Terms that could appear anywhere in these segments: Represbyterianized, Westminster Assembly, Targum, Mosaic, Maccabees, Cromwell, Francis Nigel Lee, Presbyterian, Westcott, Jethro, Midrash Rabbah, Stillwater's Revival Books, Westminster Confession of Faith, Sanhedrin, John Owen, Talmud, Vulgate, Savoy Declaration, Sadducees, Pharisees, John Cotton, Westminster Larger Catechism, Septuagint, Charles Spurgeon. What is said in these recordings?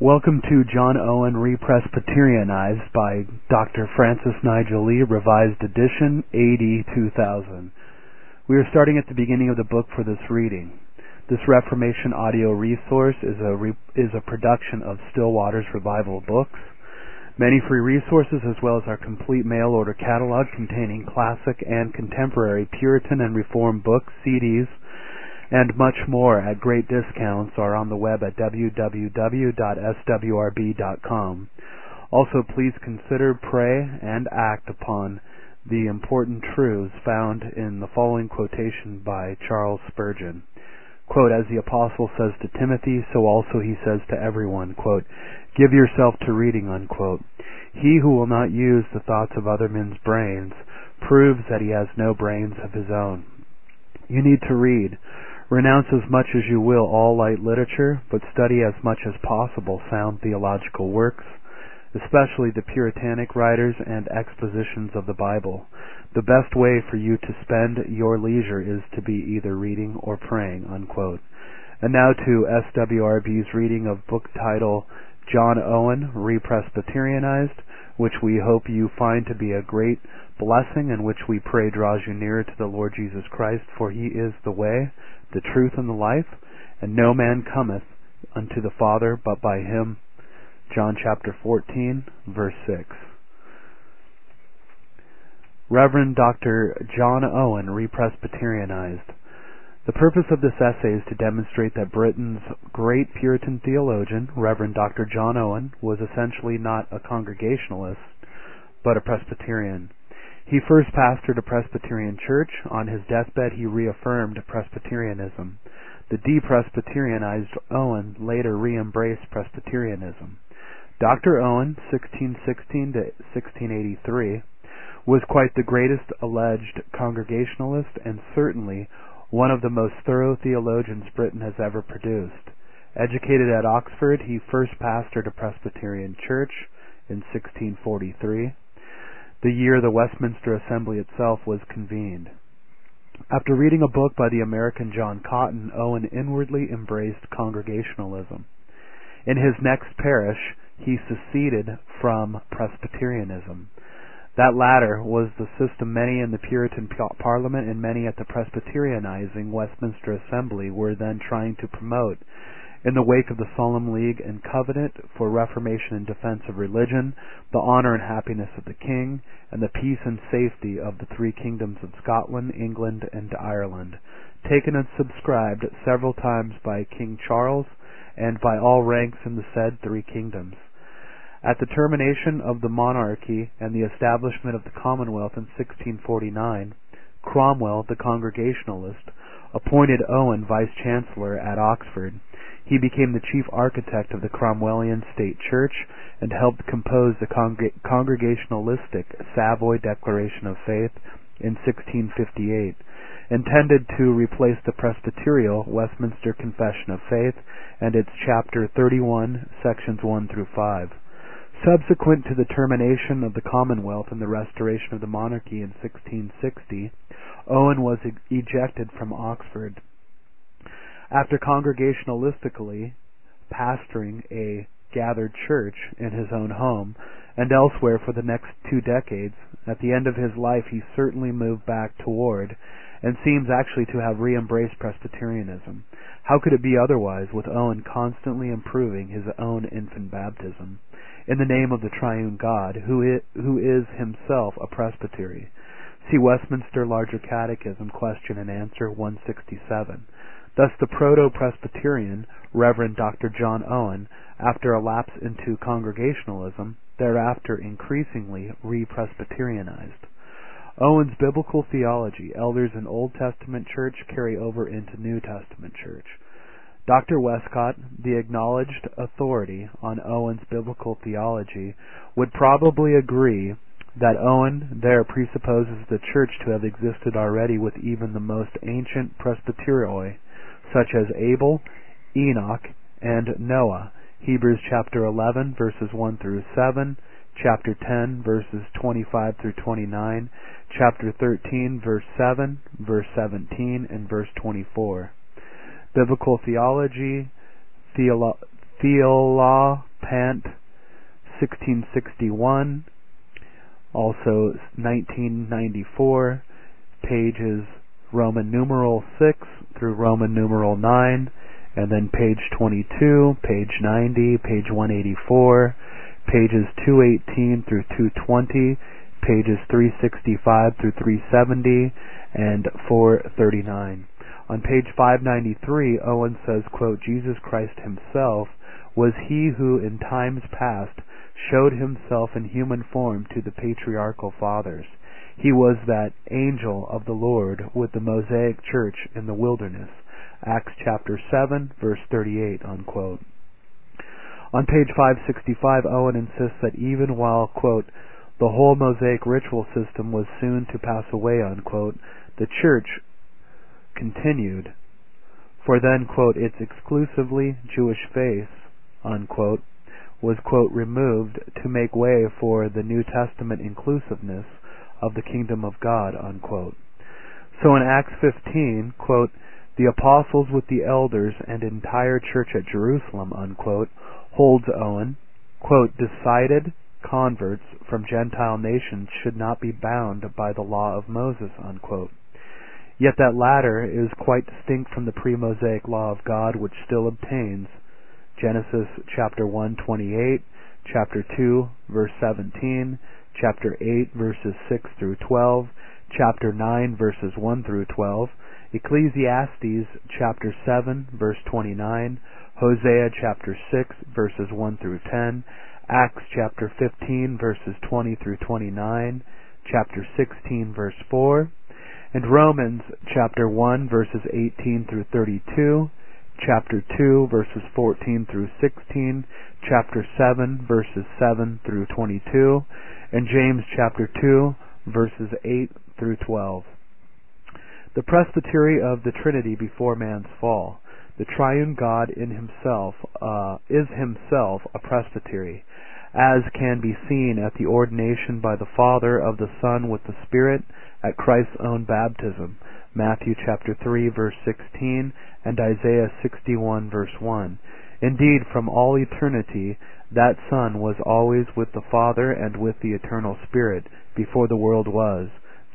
Welcome to John Owen Represbyterianized by Dr. Francis Nigel Lee, Revised Edition, A.D. 2000. We are starting at the beginning of the book for this reading. This Reformation audio resource is a production of Stillwater's Revival Books. Many free resources as well as our complete mail order catalog containing classic and contemporary Puritan and Reformed books, CDs, and much more at great discounts are on the web at www.swrb.com. Also, please consider, pray, and act upon the important truths found in the following quotation by Charles Spurgeon. Quote, as the apostle says to Timothy, so also he says to everyone, quote, give yourself to reading, unquote. He who will not use the thoughts of other men's brains proves that he has no brains of his own. You need to read. Renounce as much as you will all light literature, but study as much as possible sound theological works, especially the Puritanic writers and expositions of the Bible. The best way for you to spend your leisure is to be either reading or praying, unquote. And now to SWRB's reading of book title John Owen, Represbyterianized, which we hope you find to be a great blessing and which we pray draws you nearer to the Lord Jesus Christ, for he is the way, the truth, and the life, and no man cometh unto the Father but by him. John chapter 14, verse 6. Reverend Dr. John Owen, Represbyterianized. The purpose of this essay is to demonstrate that Britain's great Puritan theologian, Reverend Dr. John Owen, was essentially not a Congregationalist, but a Presbyterian. He first pastored a Presbyterian church. On his deathbed, he reaffirmed Presbyterianism. The de-Presbyterianized Owen later re-embraced Presbyterianism. Dr. Owen, 1616 to 1683, was quite the greatest alleged Congregationalist and certainly one of the most thorough theologians Britain has ever produced. Educated at Oxford, he first pastored a Presbyterian church in 1643. The year the Westminster Assembly itself was convened. After reading a book by the American John Cotton, Owen inwardly embraced Congregationalism. In his next parish, he seceded from Presbyterianism. That latter was the system many in the Puritan Parliament and many at the Presbyterianizing Westminster Assembly were then trying to promote in the wake of the Solemn League and Covenant for Reformation and Defense of Religion, the honor and happiness of the King, and the peace and safety of the three kingdoms of Scotland, England, and Ireland, taken and subscribed several times by King Charles and by all ranks in the said three kingdoms. At the termination of the monarchy and the establishment of the Commonwealth in 1649, Cromwell, the Congregationalist, appointed Owen Vice-Chancellor at Oxford. He became the chief architect of the Cromwellian state church and helped compose the Congregationalistic Savoy Declaration of Faith in 1658, intended to replace the Presbyterial Westminster Confession of Faith and its Chapter 31, Sections 1 through 5. Subsequent to the termination of the Commonwealth and the restoration of the monarchy in 1660, Owen was ejected from Oxford. After congregationalistically pastoring a gathered church in his own home and elsewhere for the next 2 decades, at the end of his life he certainly moved back toward and seems actually to have re-embraced Presbyterianism. How could it be otherwise with Owen constantly improving his own infant baptism in the name of the triune God who is himself a presbytery? See Westminster Larger Catechism, Question and Answer 167. Thus the proto-Presbyterian, Reverend Dr. John Owen, after a lapse into Congregationalism, thereafter increasingly re-Presbyterianized. Owen's biblical theology, elders in Old Testament church carry over into New Testament church. Dr. Westcott, the acknowledged authority on Owen's biblical theology, would probably agree that Owen there presupposes the church to have existed already with even the most ancient Presbyterioi, such as Abel, Enoch, and Noah, Hebrews chapter 11, verses 1 through 7, chapter 10, verses 25 through 29, chapter 13, verse 7, verse 17, and verse 24. Biblical theology, theolo, theolo, Theolopant, 1661, also 1994, pages Roman numeral 6 through Roman numeral 9, and then page 22, page 90, page 184, pages 218 through 220, pages 365 through 370, and 439. On page 593, Owen says, quote, Jesus Christ himself was he who in times past showed himself in human form to the patriarchal fathers. He was that angel of the Lord with the Mosaic church in the wilderness. Acts chapter 7, verse 38, unquote. On page 565, Owen insists that even while, quote, the whole Mosaic ritual system was soon to pass away, unquote, the church continued, for then, quote, its exclusively Jewish faith, unquote, was, quote, removed to make way for the New Testament inclusiveness of the kingdom of God, unquote. So in Acts 15, quote, the apostles with the elders and entire church at Jerusalem, unquote, holds Owen, quote, decided converts from Gentile nations should not be bound by the law of Moses, unquote. Yet that latter is quite distinct from the pre-Mosaic law of God, which still obtains Genesis chapter 1:28, chapter 2 verse 17, chapter 8 verses 6 through 12, chapter 9 verses 1 through 12, Ecclesiastes chapter 7 verse 29, Hosea chapter 6 verses 1 through 10, Acts chapter 15 verses 20 through 29, chapter 16 verse 4, and Romans chapter 1 verses 18 through 32, chapter 2 verses 14 through 16, chapter 7 verses 7 through 22, and James chapter 2 verses 8 through 12. The presbytery of the Trinity before man's fall. The triune God in himself is himself a presbytery, as can be seen at the ordination by the Father of the Son with the Spirit at Christ's own baptism, Matthew chapter 3 verse 16 and Isaiah 61 verse 1. Indeed, from all eternity, that Son was always with the Father and with the eternal Spirit before the world was,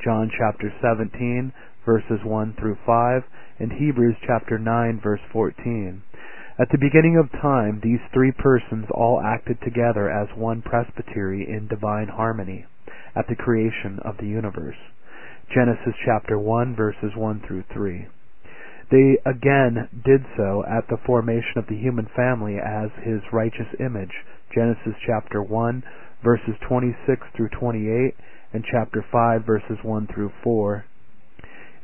John chapter 17 verses 1 through 5 and Hebrews chapter 9 verse 14. At the beginning of time, these three persons all acted together as one presbytery in divine harmony at the creation of the universe. Genesis chapter 1 verses 1 through 3. They again did so at the formation of the human family as his righteous image. Genesis chapter 1 verses 26 through 28 and chapter 5 verses 1 through 4.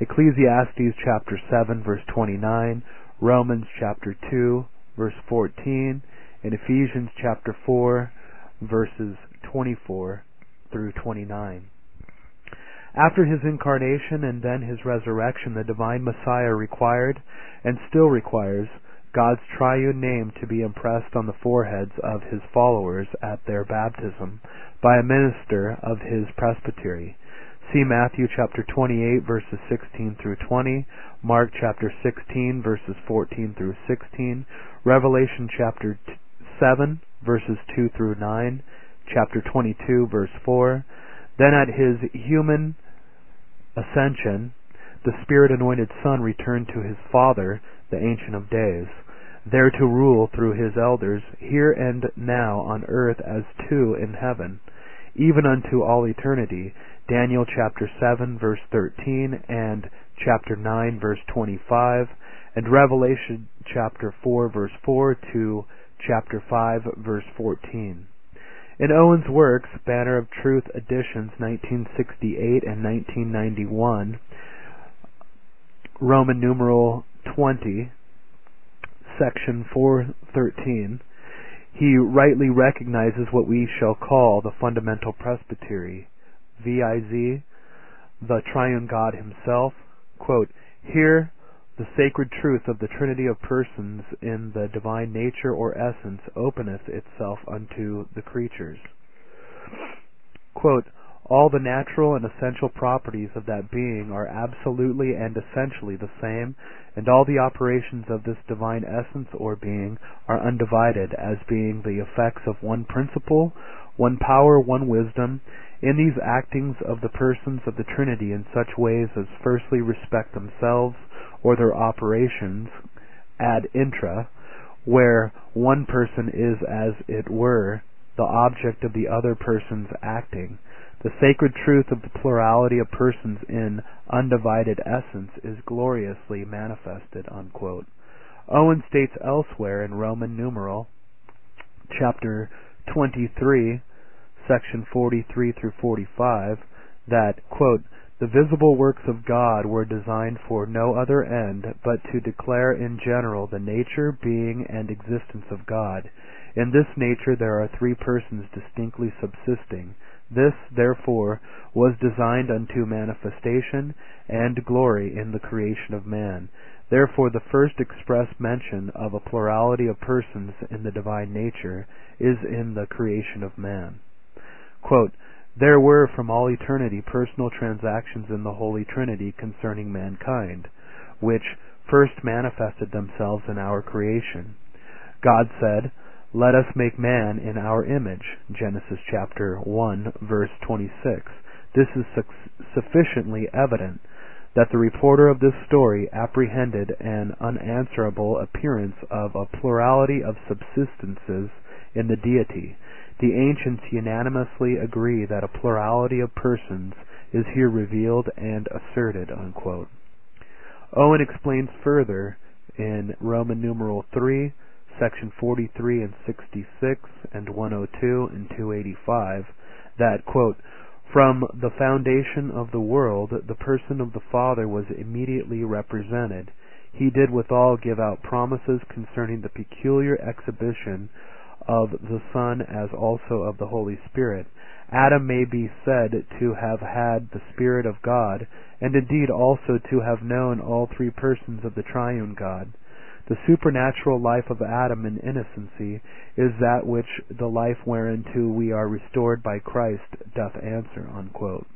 Ecclesiastes chapter 7 verse 29, Romans chapter 2 verse 14, and Ephesians chapter 4 verses 24 through 29. After his incarnation and then his resurrection, the divine Messiah required, and still requires, God's triune name to be impressed on the foreheads of his followers at their baptism by a minister of his presbytery. See Matthew chapter 28 verses 16 through 20, Mark chapter 16 verses 14 through 16, Revelation chapter 7 verses 2 through 9, chapter 22 verse 4. Then at his human ascension, the Spirit-anointed Son returned to his Father, the Ancient of Days, there to rule through his elders, here and now on earth as two in heaven, even unto all eternity, Daniel chapter 7 verse 13 and chapter 9 verse 25, and Revelation chapter 4 verse 4 to chapter 5 verse 14. In Owen's works, Banner of Truth editions 1968 and 1991, Roman numeral 20, section 413, he rightly recognizes what we shall call the fundamental presbytery, viz., the triune God himself. Quote, here the sacred truth of the Trinity of persons in the divine nature or essence openeth itself unto the creatures. Quote, all the natural and essential properties of that being are absolutely and essentially the same and all the operations of this divine essence or being are undivided as being the effects of one principle, one power, one wisdom, in these actings of the persons of the Trinity in such ways as firstly respect themselves or their operations ad intra, where one person is, as it were, the object of the other person's acting. The sacred truth of the plurality of persons in undivided essence is gloriously manifested." Unquote. Owen states elsewhere in Roman numeral chapter 23, section 43 through 45, that, quote, "The visible works of God were designed for no other end but to declare in general the nature, being, and existence of God. In this nature there are three persons distinctly subsisting. This, therefore, was designed unto manifestation and glory in the creation of man. Therefore, the first express mention of a plurality of persons in the divine nature is in the creation of man." Quote, "There were from all eternity personal transactions in the Holy Trinity concerning mankind, which first manifested themselves in our creation. God said, 'Let us make man in our image,' Genesis chapter 1, verse 26. This is sufficiently evident that the reporter of this story apprehended an unanswerable appearance of a plurality of subsistences in the deity. The ancients unanimously agree that a plurality of persons is here revealed and asserted." Unquote. Owen explains further in Roman numeral 3, section 43 and 66 and 102 and 285 that, quote, "From the foundation of the world, the person of the Father was immediately represented. He did withal give out promises concerning the peculiar exhibition of the Son as also of the Holy Spirit. Adam may be said to have had the Spirit of God, and indeed also to have known all three persons of the triune God. The supernatural life of Adam in innocency is that which the life whereunto we are restored by Christ doth answer." Unquote.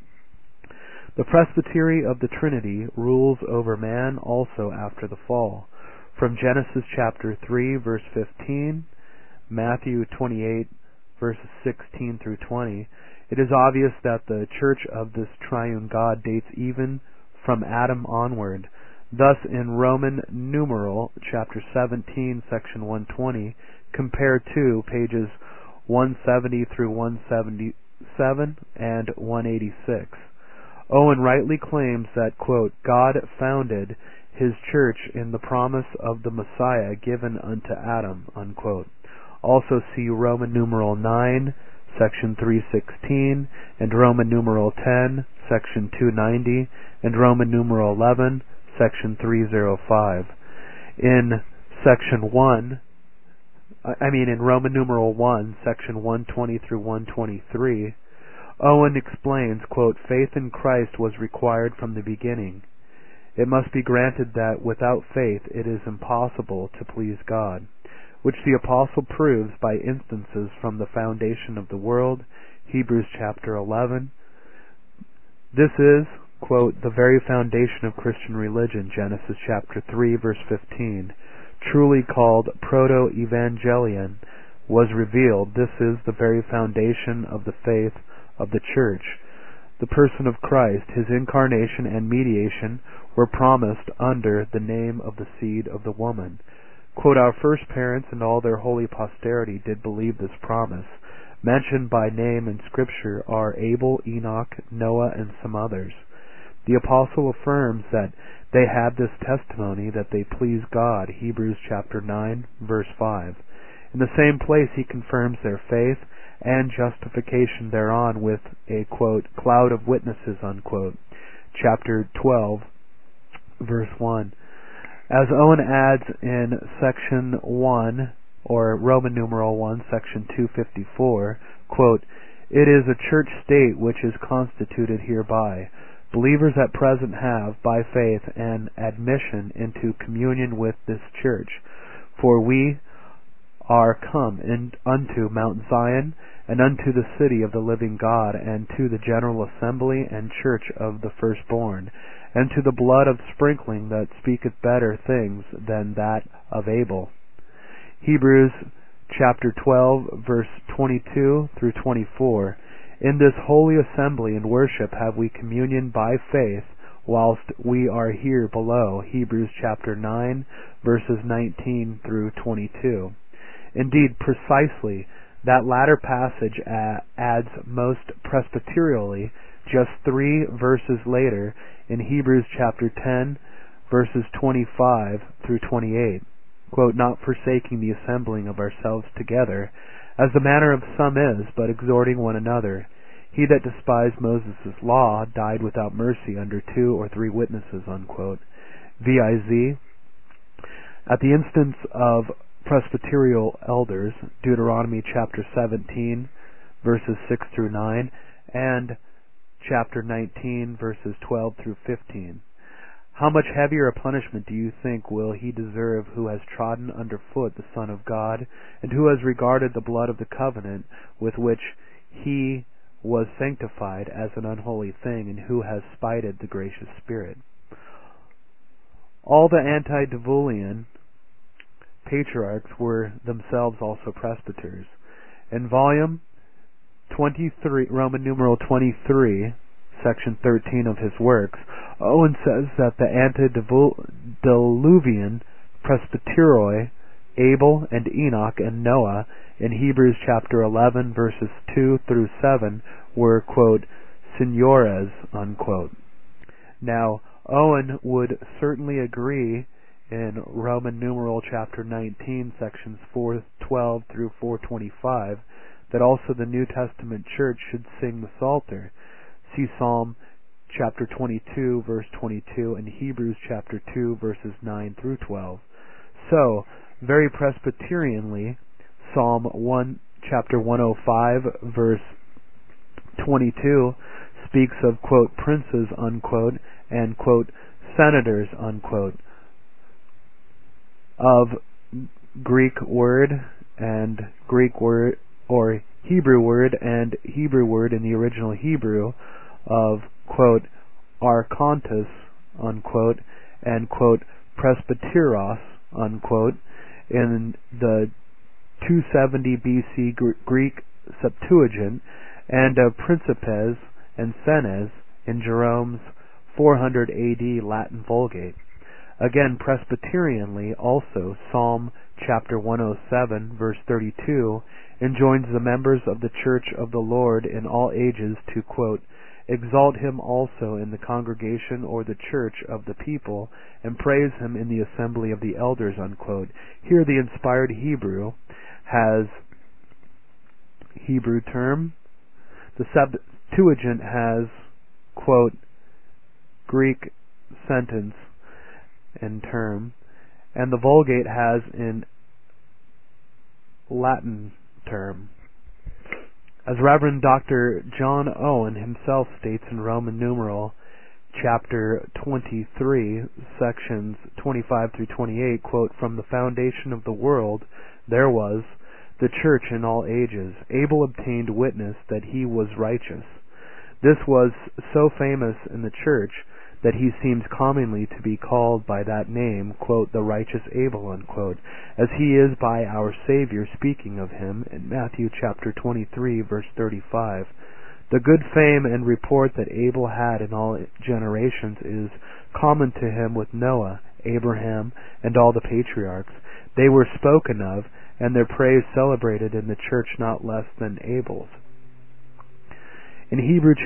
The presbytery of the Trinity rules over man also after the fall. From Genesis chapter 3, verse 15, Matthew 28, verses 16 through 20, it is obvious that the church of this triune God dates even from Adam onward. Thus, in Roman numeral, chapter 17, section 120, compare to pages 170 through 177 and 186. Owen rightly claims that, quote, "God founded his church in the promise of the Messiah given unto Adam." Unquote. Also see Roman numeral 9, section 316, and Roman numeral 10, section 290, and Roman numeral 11, section 305. In in Roman numeral 1, section 120 through 123, Owen explains, quote, "Faith in Christ was required from the beginning. It must be granted that without faith it is impossible to please God, which the apostle proves by instances from the foundation of the world, Hebrews chapter 11. This is, quote, "the very foundation of Christian religion, Genesis chapter 3, verse 15, truly called proto-evangelion, was revealed. This is the very foundation of the faith of the church. The person of Christ, his incarnation and mediation were promised under the name of the seed of the woman. Quote, our first parents and all their holy posterity did believe this promise. Mentioned by name in Scripture are Abel, Enoch, Noah, and some others. The apostle affirms that they had this testimony that they please God, Hebrews chapter 9, verse 5. In the same place he confirms their faith and justification thereon with a, quote, cloud of witnesses, unquote, chapter 12, verse 1. As Owen adds in section 1, or Roman numeral 1, section 254, quote, "It is a church state which is constituted hereby. Believers at present have, by faith, an admission into communion with this church. For we are come unto Mount Zion, and unto the city of the living God, and to the general assembly and church of the firstborn, and to the blood of sprinkling that speaketh better things than that of Abel. Hebrews chapter 12, verse 22 through 24. In this holy assembly and worship have we communion by faith, whilst we are here below. Hebrews chapter 9, verses 19 through 22. Indeed, precisely, that latter passage adds most presbyterially just 3 verses later in Hebrews chapter 10, verses 25 through 28. Quote, not forsaking the assembling of ourselves together, as the manner of some is, but exhorting one another. He that despised Moses' law died without mercy under 2 or 3 witnesses, unquote. V.I.Z. At the instance of Presbyterial elders, Deuteronomy chapter 17, verses 6 through 9, and chapter 19, verses 12 through 15. How much heavier a punishment do you think will he deserve who has trodden under foot the Son of God, and who has regarded the blood of the covenant with which he was sanctified as an unholy thing, and who has spited the gracious Spirit? All the antediluvian patriarchs were themselves also presbyters. In volume 23, Roman numeral 23, section 13 of his works, Owen says that the antediluvian presbyteroi, Abel and Enoch and Noah, in Hebrews chapter 11, verses 2 through 7, were, quote, signores, unquote. Now, Owen would certainly agree in Roman numeral chapter 19, sections 412 through 425, that also the New Testament church should sing the Psalter. See Psalm chapter 22, verse 22, and Hebrews chapter 2, verses 9 through 12. So, very Presbyterianly, Psalm 1, chapter 105, verse 22, speaks of, quote, princes, unquote, and, quote, senators, unquote, of Greek word or Hebrew word and Hebrew word in the original Hebrew of, quote, archontes, unquote, and, quote, presbyteros, unquote, in the 270 BC Greek Septuagint, and of principes and senes in Jerome's 400 AD Latin Vulgate. Again, Presbyterianly, also, Psalm chapter 107, verse 32, enjoins the members of the Church of the Lord in all ages to, quote, exalt him also in the congregation or the church of the people, and praise him in the assembly of the elders, unquote. Here the inspired Hebrew has Hebrew term. The Septuagint has, quote, Greek sentence in term, and the Vulgate has in Latin term. As Reverend Dr. John Owen himself states in Roman numeral chapter 23, sections 25 through 28, quote, from the foundation of the world there was the church in all ages. Abel obtained witness that he was righteous. This was so famous in the church that he seems commonly to be called by that name, quote, the righteous Abel, unquote, as he is by our Savior speaking of him in Matthew chapter 23, verse 35. The good fame and report that Abel had in all generations is common to him with Noah, Abraham, and all the patriarchs. They were spoken of, and their praise celebrated in the church not less than Abel's. In Hebrews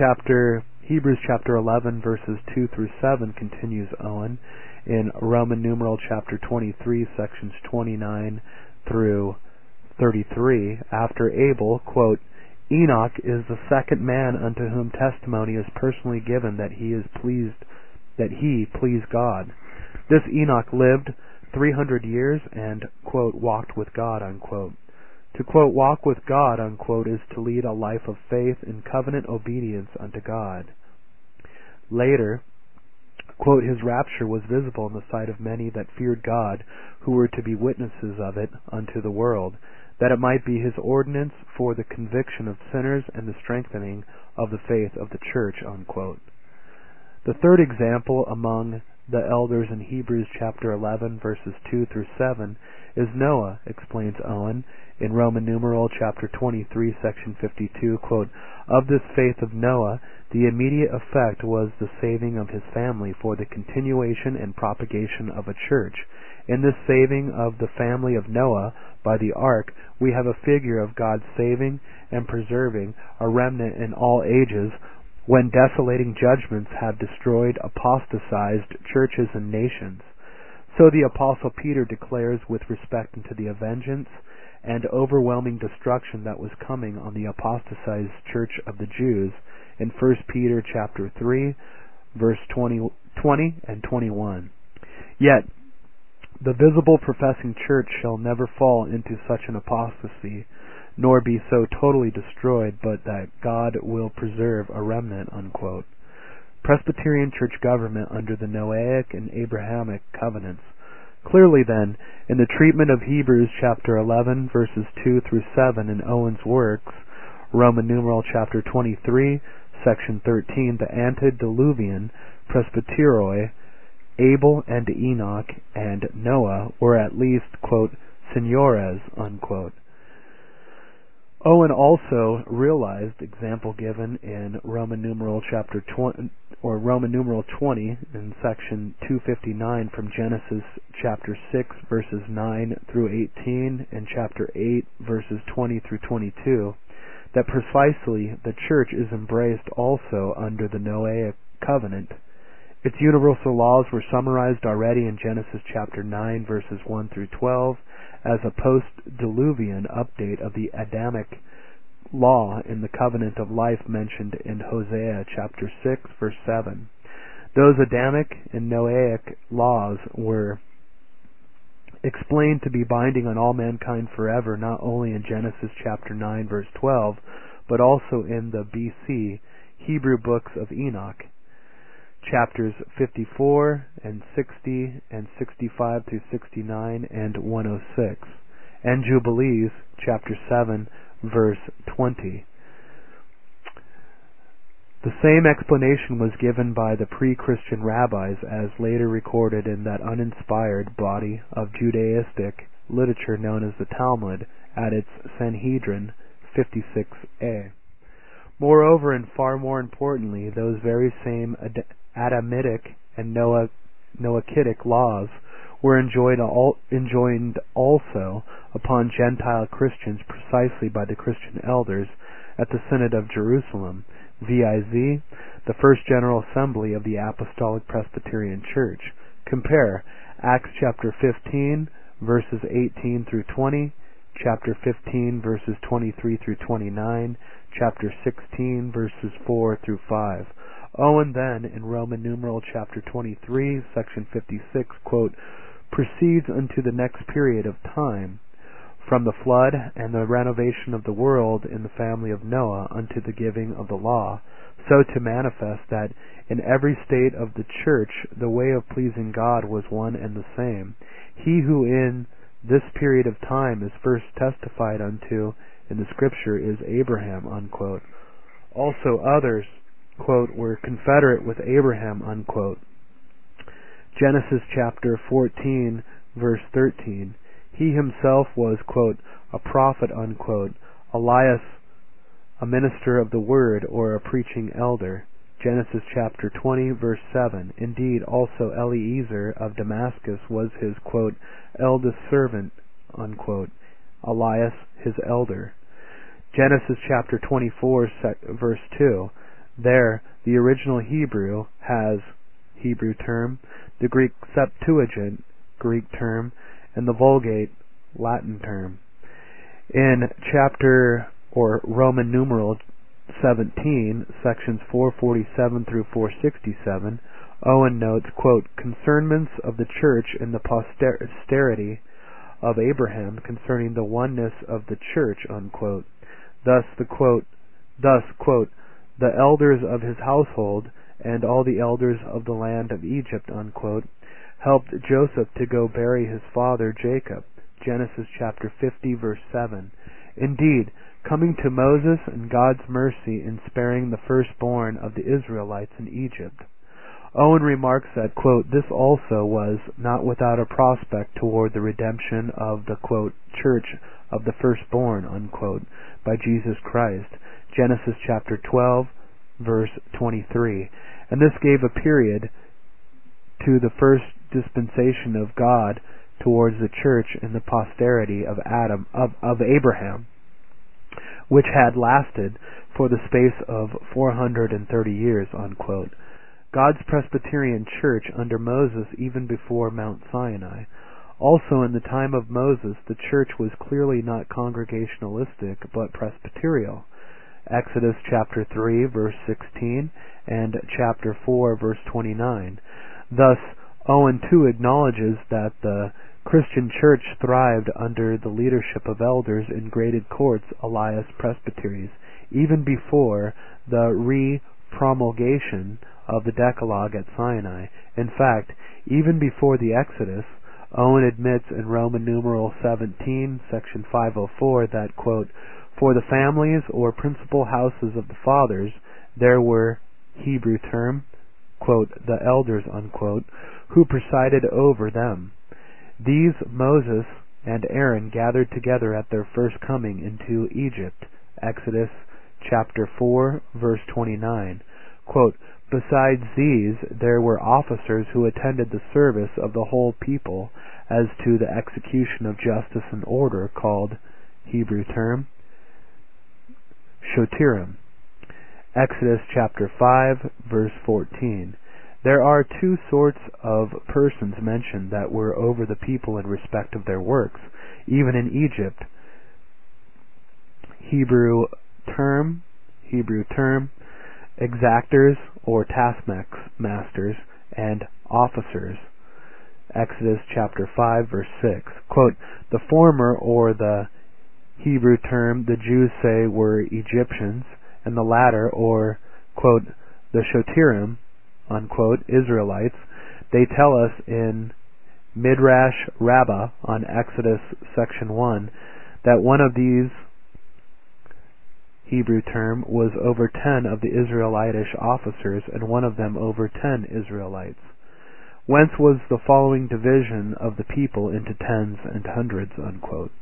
chapter 11, verses 2 through 7, continues Owen in Roman numeral chapter 23, sections 29 through 33. After Abel, quote, Enoch is the second man unto whom testimony is personally given that he pleased God. This Enoch lived 300 years and, quote, walked with God, unquote. To, quote, walk with God, unquote, is to lead a life of faith in covenant obedience unto God. Later, quote, his rapture was visible in the sight of many that feared God, who were to be witnesses of it unto the world, that it might be his ordinance for the conviction of sinners and the strengthening of the faith of the church, unquote. The third example among the elders in Hebrews chapter 11 verses 2 through 7 is Noah, explains Owen in Roman numeral chapter 23 section 52, quote, "Of this faith of Noah, the immediate effect was the saving of his family for the continuation and propagation of a church. In this saving of the family of Noah by the ark, we have a figure of God saving and preserving a remnant in all ages when desolating judgments have destroyed apostatized churches and nations. So the Apostle Peter declares with respect to the vengeance and overwhelming destruction that was coming on the apostatized church of the Jews in 1 Peter chapter 3, verse 20 and 21. Yet the visible professing church shall never fall into such an apostasy, nor be so totally destroyed, but that God will preserve a remnant," unquote. Presbyterian church government under the Noahic and Abrahamic covenants. Clearly then, in the treatment of Hebrews chapter 11 verses 2 through 7 in Owen's works, Roman numeral chapter 23, section 13, the antediluvian presbyteroi, Abel and Enoch and Noah were at least, quote, "signores," unquote. Owen also realized example given in Roman numeral chapter 20 or Roman numeral 20 in section 259 from Genesis chapter 6 verses 9 through 18 and chapter 8 verses 20 through 22 that precisely the church is embraced also under the Noahic covenant. Its universal laws were summarized already in Genesis chapter 9 verses 1 through 12 as a post-diluvian update of the Adamic law in the covenant of life mentioned in Hosea chapter 6 verse 7. Those Adamic and Noahic laws were explained to be binding on all mankind forever, not only in Genesis chapter 9 verse 12, but also in the BC Hebrew books of Enoch, chapters 54 and 60 and 65 through 69 and 106, and Jubilees chapter 7 verse 20. The same explanation was given by the pre-Christian rabbis as later recorded in that uninspired body of Judaistic literature known as the Talmud at its Sanhedrin 56a. Moreover, and far more importantly, those very same Adamitic and Noachitic laws were enjoined also upon Gentile Christians precisely by the Christian elders at the Synod of Jerusalem, VIZ, the First General Assembly of the Apostolic Presbyterian Church. Compare Acts chapter 15 verses 18 through 20, chapter 15 verses 23 through 29, chapter 16 verses 4 through 5. Owen then, in Roman numeral chapter 23, section 56, quote, "proceeds unto the next period of time, from the flood and the renovation of the world in the family of Noah unto the giving of the law, so to manifest that in every state of the church the way of pleasing God was one and the same. He who in this period of time is first testified unto in the scripture is Abraham," unquote. Also others, quote, "were confederate with Abraham," unquote. Genesis chapter 14 verse 13, "he himself was," quote, "a prophet," unquote, Elias, a minister of the word or a preaching elder. Genesis chapter 20 verse 7, "indeed also Eliezer of Damascus was his," quote, "eldest servant," unquote, Elias his elder. Genesis chapter 24 verse 2, there, the original Hebrew has Hebrew term, the Greek Septuagint, Greek term, and the Vulgate, Latin term. In chapter or Roman numeral 17, sections 447 through 467, Owen notes, quote, "concernments of the church in the posterity of Abraham concerning the oneness of the church," unquote. Thus, quote, "the elders of his household and all the elders of the land of Egypt," unquote, "helped Joseph to go bury his father Jacob." Genesis chapter 50 verse 7. "Indeed, coming to Moses and God's mercy in sparing the firstborn of the Israelites in Egypt." Owen remarks that, quote, this also was not without a prospect toward the redemption of the, quote, church of the firstborn, unquote, by Jesus Christ, Genesis chapter 12, verse 23. And this gave a period to the first dispensation of God towards the church and the posterity of Adam, of Abraham, which had lasted for the space of 430 years, unquote. God's Presbyterian Church under Moses even before Mount Sinai. Also in the time of Moses, the church was clearly not congregationalistic but Presbyterial. Exodus chapter 3 verse 16 and chapter 4 verse 29. Thus, Owen too acknowledges that the Christian church thrived under the leadership of elders in graded courts, alias presbyteries, even before the re-promulgation of the Decalogue at Sinai. In fact, even before the Exodus, Owen admits in Roman numeral 17, section 504, that, quote, for the families or principal houses of the fathers, there were, Hebrew term, quote, the elders, unquote, who presided over them. These Moses and Aaron gathered together at their first coming into Egypt, Exodus chapter 4, verse 29. Quote, besides these, there were officers who attended the service of the whole people as to the execution of justice and order, called, Hebrew term, shotirim, Exodus chapter 5, verse 14. There are two sorts of persons mentioned that were over the people in respect of their works, even in Egypt. Hebrew term, exactors or taskmasters and officers. Exodus chapter 5 verse 6. Quote, the former, or the Hebrew term, the Jews say were Egyptians, and the latter, or, quote, the shotirim, unquote, Israelites, they tell us in Midrash Rabbah on Exodus section 1 that one of these, Hebrew term, was over 10 of the Israelitish officers, and one of them over 10 Israelites. Whence was the following division of the people into tens and hundreds, unquote.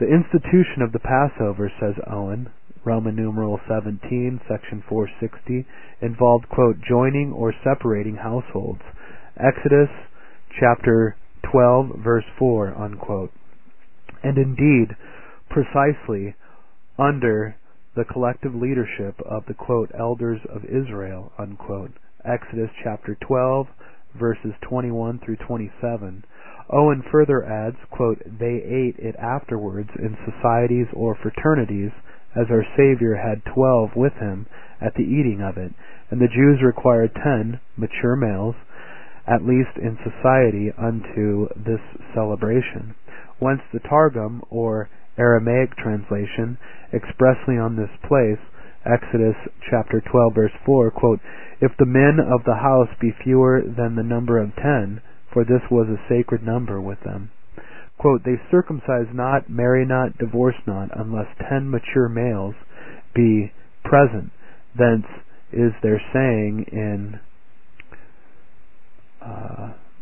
The institution of the Passover, says Owen, Roman numeral 17, section 460, involved, quote, joining or separating households, Exodus chapter 12, verse 4, unquote. And indeed, precisely under the collective leadership of the, quote, elders of Israel, unquote, Exodus chapter 12, verses 21 through 27. Owen further adds, quote, they ate it afterwards in societies or fraternities, as our Savior had 12 with him at the eating of it, and the Jews required 10 mature males, at least in society, unto this celebration. Whence the Targum, or Aramaic translation, expressly on this place, Exodus chapter 12 verse 4, quote, if the men of the house be fewer than the number of 10, for this was a sacred number with them. Quote, they circumcise not, marry not, divorce not, unless 10 mature males be present. Thence is their saying in,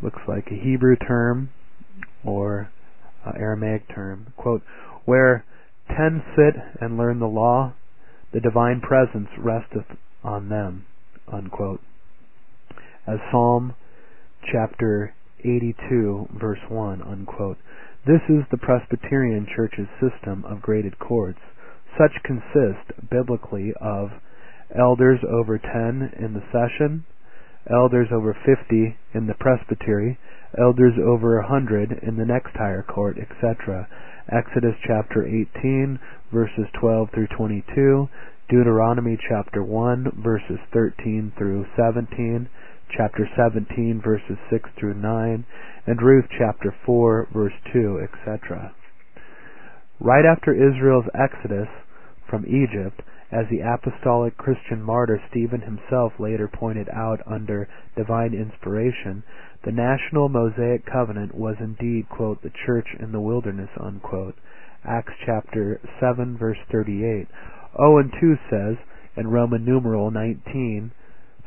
looks like a Hebrew term or Aramaic term, quote, where 10 sit and learn the law, the divine presence resteth on them, unquote. As Psalm chapter 82, verse 1, unquote. This is the Presbyterian Church's system of graded courts. Such consist, biblically, of elders over 10 in the session, elders over 50 in the presbytery, elders over 100 in the next higher court, etc. Exodus chapter 18, verses 12 through 22, Deuteronomy chapter 1, verses 13 through 17, chapter 17, verses 6 through 9, and Ruth chapter 4, verse 2, etc. Right after Israel's exodus from Egypt, as the apostolic Christian martyr Stephen himself later pointed out under divine inspiration, the national Mosaic covenant was indeed, quote, the church in the wilderness, unquote. Acts chapter 7, verse 38. Owen 2 says, in Roman numeral 19,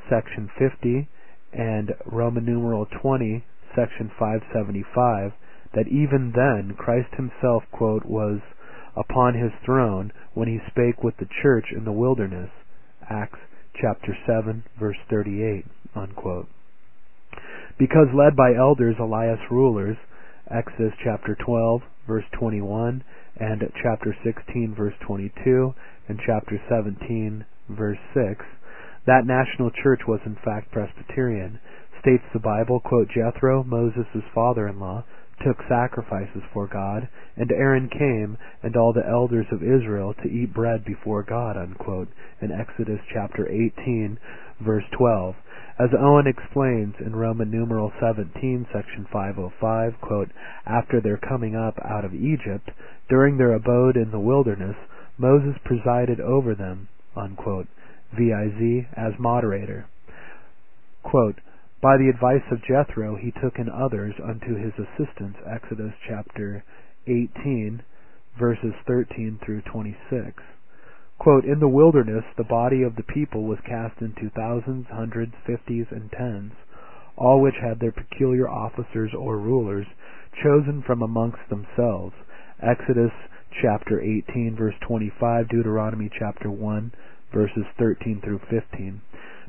section 50, and Roman numeral 20, section 575, that even then Christ himself, quote, was upon his throne when he spake with the church in the wilderness, Acts chapter 7, verse 38, unquote. Because led by elders, Elias rulers, Exodus chapter 12, verse 21, and chapter 16, verse 22, and chapter 17, verse 6, that national church was in fact Presbyterian. States the Bible, quote, Jethro, Moses' father-in-law, took sacrifices for God, and Aaron came and all the elders of Israel to eat bread before God, unquote, in Exodus chapter 18, verse 12. As Owen explains in Roman numeral 17, section 505, quote, after their coming up out of Egypt, during their abode in the wilderness, Moses presided over them, unquote, viz. As moderator. Quote, by the advice of Jethro, he took in others unto his assistance, Exodus chapter 18, verses 13 through 26. Quote, in the wilderness, the body of the people was cast into thousands, hundreds, fifties, and tens, all which had their peculiar officers or rulers chosen from amongst themselves, Exodus chapter 18, verse 25, Deuteronomy chapter 1, verses 13 through 15.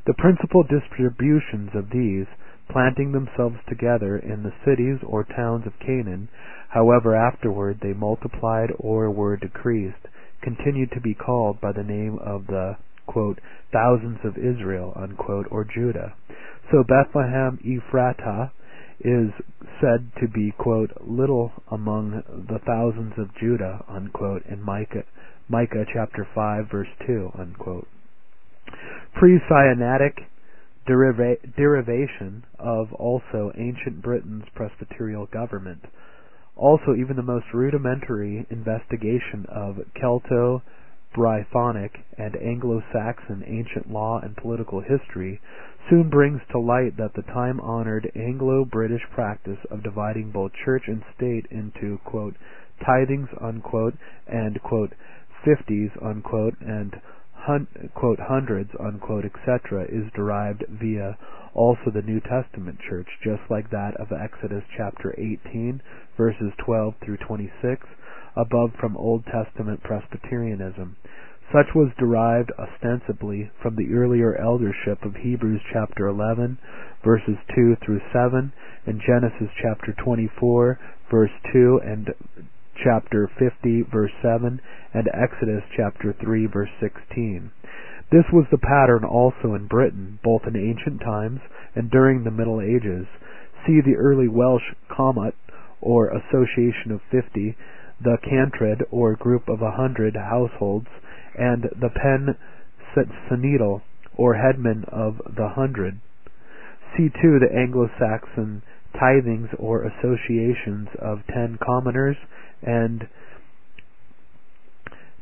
The principal distributions of these, planting themselves together in the cities or towns of Canaan, however afterward they multiplied or were decreased, continued to be called by the name of the, quote, thousands of Israel, unquote, or Judah. So Bethlehem Ephratah is said to be, quote, little among the thousands of Judah, unquote, in Micah chapter 5, verse 2, unquote. Pre-Sinaitic derivation of also ancient Britain's Presbyterial government. Also, even the most rudimentary investigation of Celto-Brythonic and Anglo-Saxon ancient law and political history soon brings to light that the time-honored Anglo-British practice of dividing both church and state into, quote, tithings, unquote, and, quote, fifties, unquote, and quote, hundreds, unquote, etc., is derived via also the New Testament church, just like that of Exodus chapter 18, verses 12 through 26, above from Old Testament Presbyterianism. Such was derived ostensibly from the earlier eldership of Hebrews chapter 11, verses 2 through 7, and Genesis chapter 24, verse 2, and chapter 50, verse 7, and Exodus chapter 3, verse 16. This was the pattern also in Britain, both in ancient times and during the Middle Ages. See the early Welsh Comet, or association of 50, the Cantred, or group of 100 households, and the Pen Senidal, or headman of the 100. See too the Anglo-Saxon tithings or associations of 10 commoners and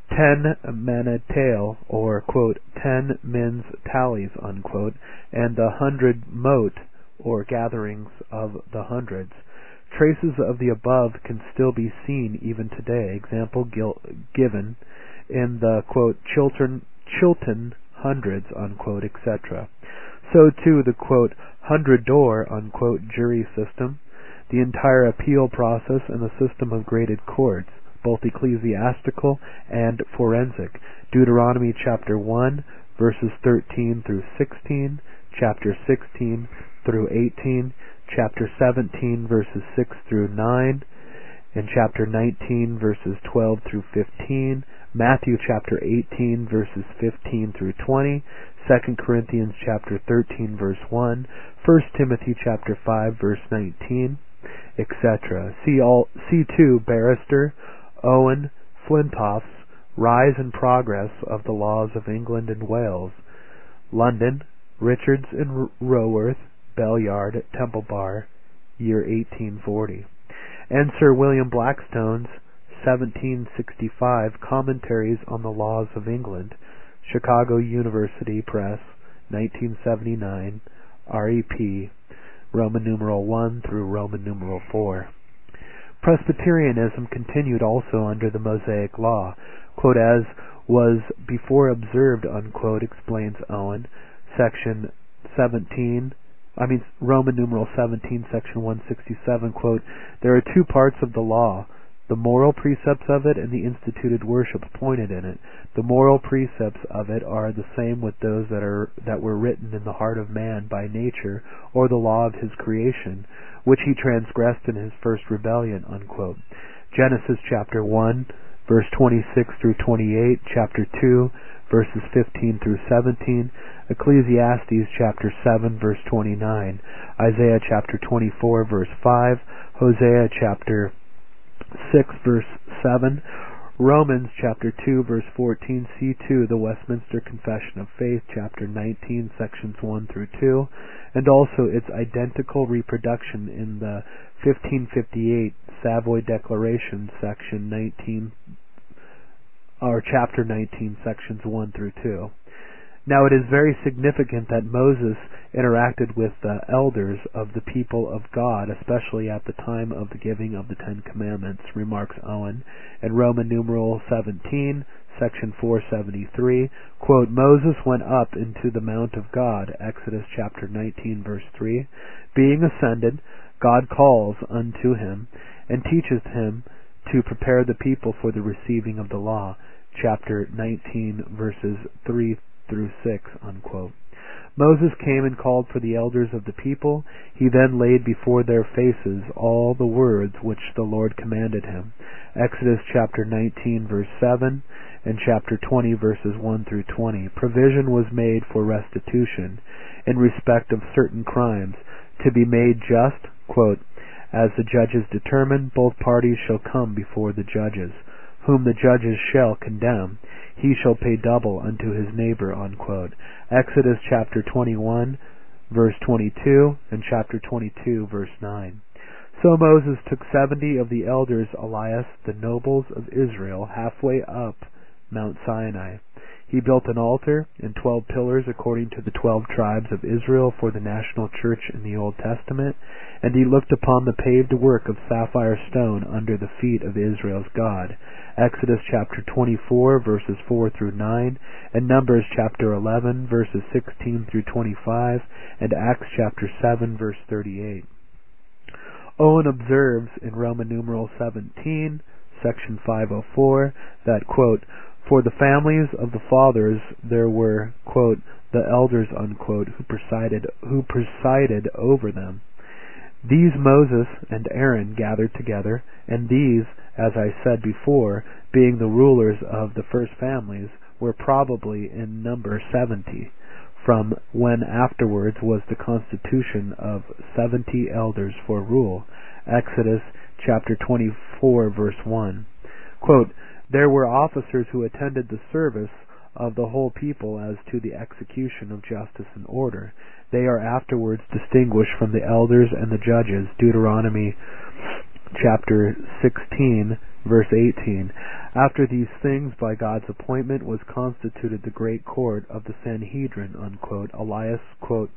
10 manetail, or, quote, 10 men's tallies, unquote, and the 100 mote, or gatherings of the hundreds. Traces of the above can still be seen even today, example given in the, quote, Chiltern hundreds, unquote, etc. So, too, the, quote, 100-door, unquote, jury system, the entire appeal process, and the system of graded courts, both ecclesiastical and forensic. Deuteronomy chapter 1, verses 13 through 16, chapter 16 through 18, chapter 17, verses 6 through 9, and chapter 19, verses 12 through 15, Matthew chapter 18, verses 15 through 20, 2 Corinthians chapter 13, verse 1, 1 Timothy chapter 5, verse 19, etc. See too, Barrister, Owen, Flintoff's Rise and Progress of the Laws of England and Wales, London, Richards and Roworth, Bellyard, Temple Bar, year 1840, and Sir William Blackstone's 1765 Commentaries on the Laws of England, Chicago University Press, 1979, R.E.P., Roman numeral 1 through Roman numeral 4. Presbyterianism continued also under the Mosaic law, quote, as was before observed, unquote, explains Owen, section 17 Roman numeral 17, section 167, quote, "There are two parts of the law, the moral precepts of it and the instituted worship appointed in it. The moral precepts of it are the same with those that were written in the heart of man by nature or the law of his creation, which he transgressed in his first rebellion," unquote. Genesis chapter 1, verse 26 through 28, chapter 2, verses 15 through 17, Ecclesiastes chapter 7, verse 29, Isaiah chapter 24, verse 5, Hosea chapter 6, verse 7, Romans chapter 2, verse 14, C2, the Westminster Confession of Faith, chapter 19, sections 1 through 2, and also its identical reproduction in the 1558 Savoy Declaration, section 19, or chapter 19, sections 1 through 2. Now it is very significant that Moses interacted with the elders of the people of God, especially at the time of the giving of the Ten Commandments, remarks Owen, in Roman numeral 17, section 473, quote, "Moses went up into the Mount of God," Exodus chapter 19, verse 3, "being ascended, God calls unto him, and teacheth him to prepare the people for the receiving of the law," chapter 19, verses 3 through 6, unquote. "Moses came and called for the elders of the people. He then laid before their faces all the words which the Lord commanded him," Exodus chapter 19, verse 7, and chapter 20, verses 1 through 20. "Provision was made for restitution in respect of certain crimes, to be made just," quote, "as the judges determine, both parties shall come before the judges, whom the judges shall condemn. He shall pay double unto his neighbor," unquote. Exodus chapter 21, verse 22, and chapter 22, verse 9. "So Moses took 70 of the elders, Elias, the nobles of Israel, halfway up Mount Sinai. He built an altar and 12 pillars according to the 12 tribes of Israel for the national church in the Old Testament, and he looked upon the paved work of sapphire stone under the feet of Israel's God," Exodus chapter 24, verses 4 through 9, and Numbers chapter 11, verses 16 through 25, and Acts chapter 7, verse 38. Owen observes in Roman numeral 17, section 504, that, quote, "For the families of the fathers there were," quote, "the elders," unquote, who presided over them. "These Moses and Aaron gathered together, and these, as I said before, being the rulers of the first families, were probably in number 70, from when afterwards was the constitution of 70 elders for rule," Exodus chapter 24, verse 1. Quote, "There were officers who attended the service of the whole people as to the execution of justice and order. They are afterwards distinguished from the elders and the judges," Deuteronomy chapter 16, verse 18. "After these things, by God's appointment, was constituted the great court of the Sanhedrin," unquote, Elias, quote,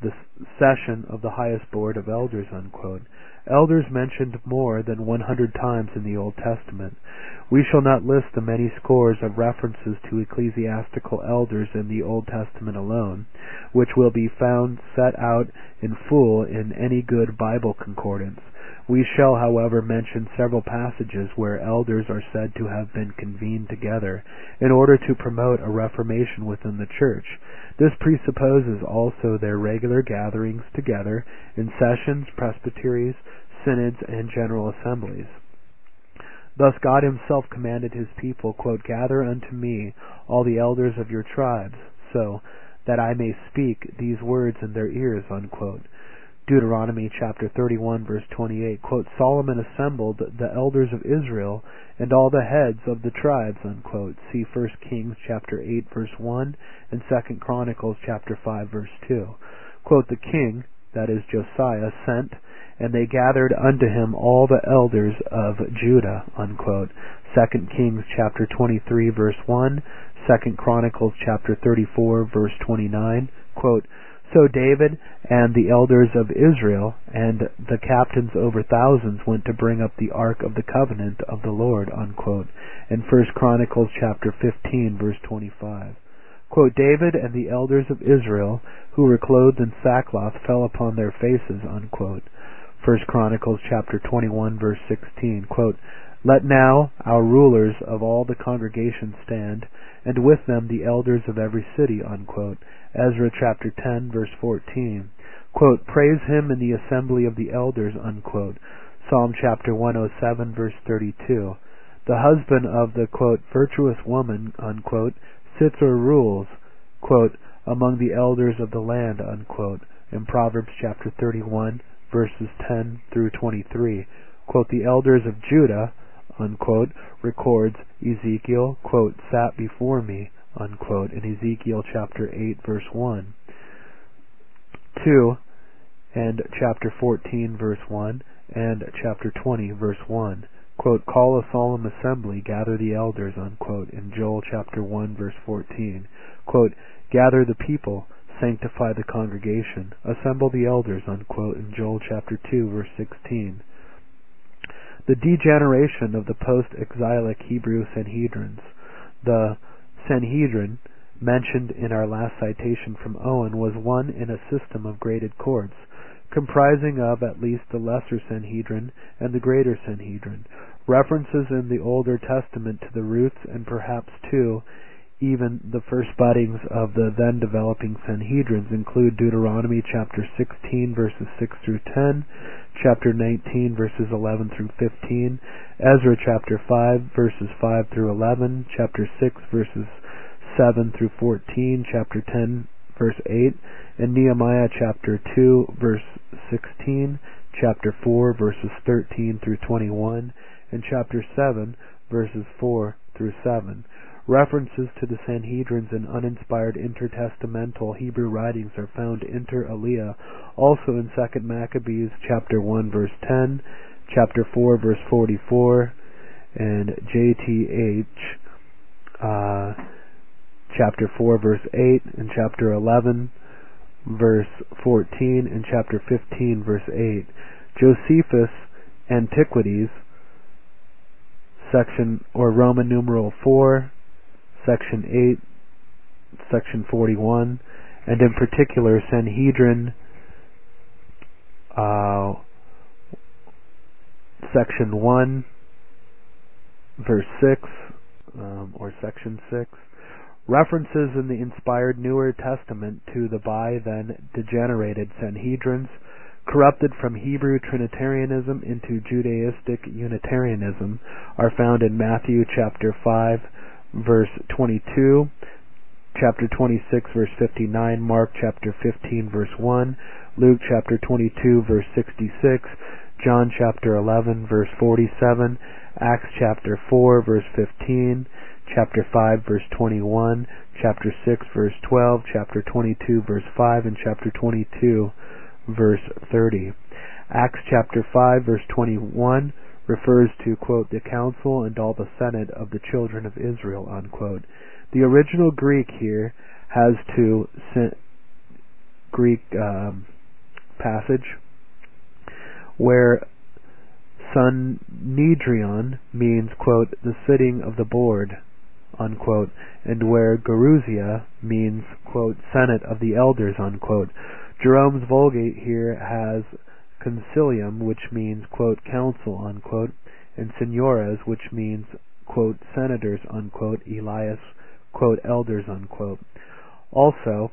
"the session of the highest board of elders," unquote. Elders mentioned more than 100 times in the Old Testament. We shall not list the many scores of references to ecclesiastical elders in the Old Testament alone, which will be found set out in full in any good Bible concordance. We shall, however, mention several passages where elders are said to have been convened together in order to promote a reformation within the church. This presupposes also their regular gatherings together in sessions, presbyteries, synods, and general assemblies. Thus God himself commanded his people, quote, "Gather unto me all the elders of your tribes, so that I may speak these words in their ears," unquote. Deuteronomy chapter 31, verse 28, quote, "Solomon assembled the elders of Israel and all the heads of the tribes," unquote. See 1 Kings chapter 8, verse 1, and 2 Chronicles chapter 5, verse 2. Quote, "The king," that is Josiah, "sent, and they gathered unto him all the elders of Judah," unquote. 2 Kings chapter 23, verse 1, 2 Chronicles chapter 34, verse 29, quote, "So David and the elders of Israel and the captains over thousands went to bring up the ark of the covenant of the Lord," unquote, in 1 Chronicles chapter 15, verse 25. Quote, David and the elders of Israel, who were clothed in sackcloth, fell upon their faces, unquote. 1 Chronicles chapter 21, verse 16, quote, Let now our rulers of all the congregation stand, and with them the elders of every city, unquote. Ezra chapter 10, verse 14, quote, Praise him in the assembly of the elders, unquote. Psalm chapter 107, verse 32. The husband of the, quote, virtuous woman, unquote, sits or rules, quote, among the elders of the land, unquote, in Proverbs chapter 31, verses 10 through 23. Quote, the elders of Judah, unquote, records Ezekiel, quote, sat before me, unquote, in Ezekiel chapter 8, verse 1. 2, and chapter 14, verse 1, and chapter 20, verse 1. Quote, call a solemn assembly, gather the elders, unquote, in Joel chapter 1, verse 14. Quote, gather the people, sanctify the congregation, assemble the elders, unquote, in Joel chapter 2, verse 16. The degeneration of the post-exilic Hebrew Sanhedrins. The Sanhedrin, mentioned in our last citation from Owen, was one in a system of graded courts, comprising of at least the Lesser Sanhedrin and the Greater Sanhedrin. References in the Older Testament to the roots and perhaps to even the first buddings of the then developing Sanhedrins include Deuteronomy chapter 16 verses 6 through 10, chapter 19 verses 11 through 15, Ezra chapter 5 verses 5 through 11, chapter 6 verses 7 through 14, chapter 10 verse 8, and Nehemiah chapter 2 verse 16, chapter 4 verses 13 through 21, and chapter 7 verses 4 through 7. References to the Sanhedrins in uninspired intertestamental Hebrew writings are found inter alia, also in 2 Maccabees chapter 1 verse 10, chapter 4 verse 44, and JTH chapter 4 verse 8, and chapter 11 verse 14, and chapter 15 verse 8. Josephus, Antiquities, section or Roman numeral 4, section 8, section 41, and in particular Sanhedrin section 1 verse 6 or section 6. References in the inspired Newer Testament to the by then degenerated Sanhedrins, corrupted from Hebrew Trinitarianism into Judaistic Unitarianism, are found in Matthew chapter 5 verse 22, chapter 26 verse 59, Mark chapter 15 verse 1, Luke chapter 22 verse 66, John chapter 11 verse 47, Acts chapter 4 verse 15, chapter 5 verse 21, chapter 6 verse 12, chapter 22 verse 5, and chapter 22 verse 30. Acts chapter 5 verse 21 refers to, quote, the council and all the senate of the children of Israel, unquote. The original Greek here has to Greek passage where Sanhedrion means, quote, the sitting of the board, unquote, and where Gerousia means, quote, senate of the elders, unquote. Jerome's Vulgate here has concilium, which means, quote, council, unquote, and seniores, which means, quote, senators, unquote, Elias, quote, elders, unquote. Also,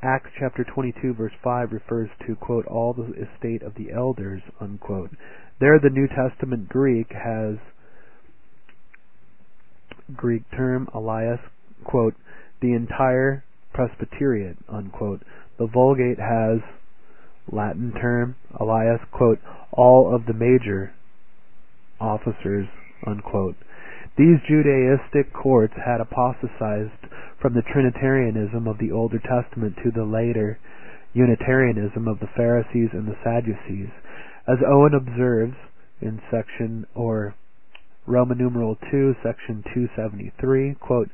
Acts chapter 22 verse 5 refers to, quote, all the estate of the elders, unquote. There the New Testament Greek has Greek term, Elias, quote, the entire Presbyterian, unquote. The Vulgate has Latin term, Elias, quote, all of the major officers, unquote. These Judaistic courts had apostatized from the Trinitarianism of the Older Testament to the later Unitarianism of the Pharisees and the Sadducees. As Owen observes in section or Roman numeral 2, section 273, quote,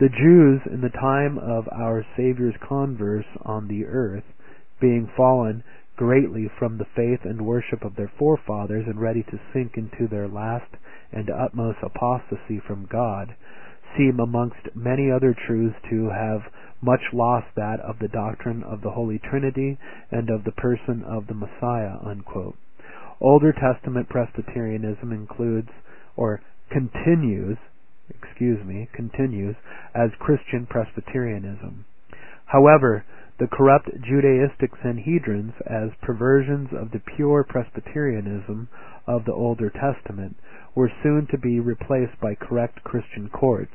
the Jews in the time of our Savior's converse on the earth, being fallen greatly from the faith and worship of their forefathers and ready to sink into their last and utmost apostasy from God, seem amongst many other truths to have much lost that of the doctrine of the Holy Trinity and of the person of the Messiah," unquote. Older Testament Presbyterianism includes, or continues as Christian Presbyterianism. However, the corrupt Judaistic Sanhedrins as perversions of the pure Presbyterianism of the Older Testament were soon to be replaced by correct Christian courts.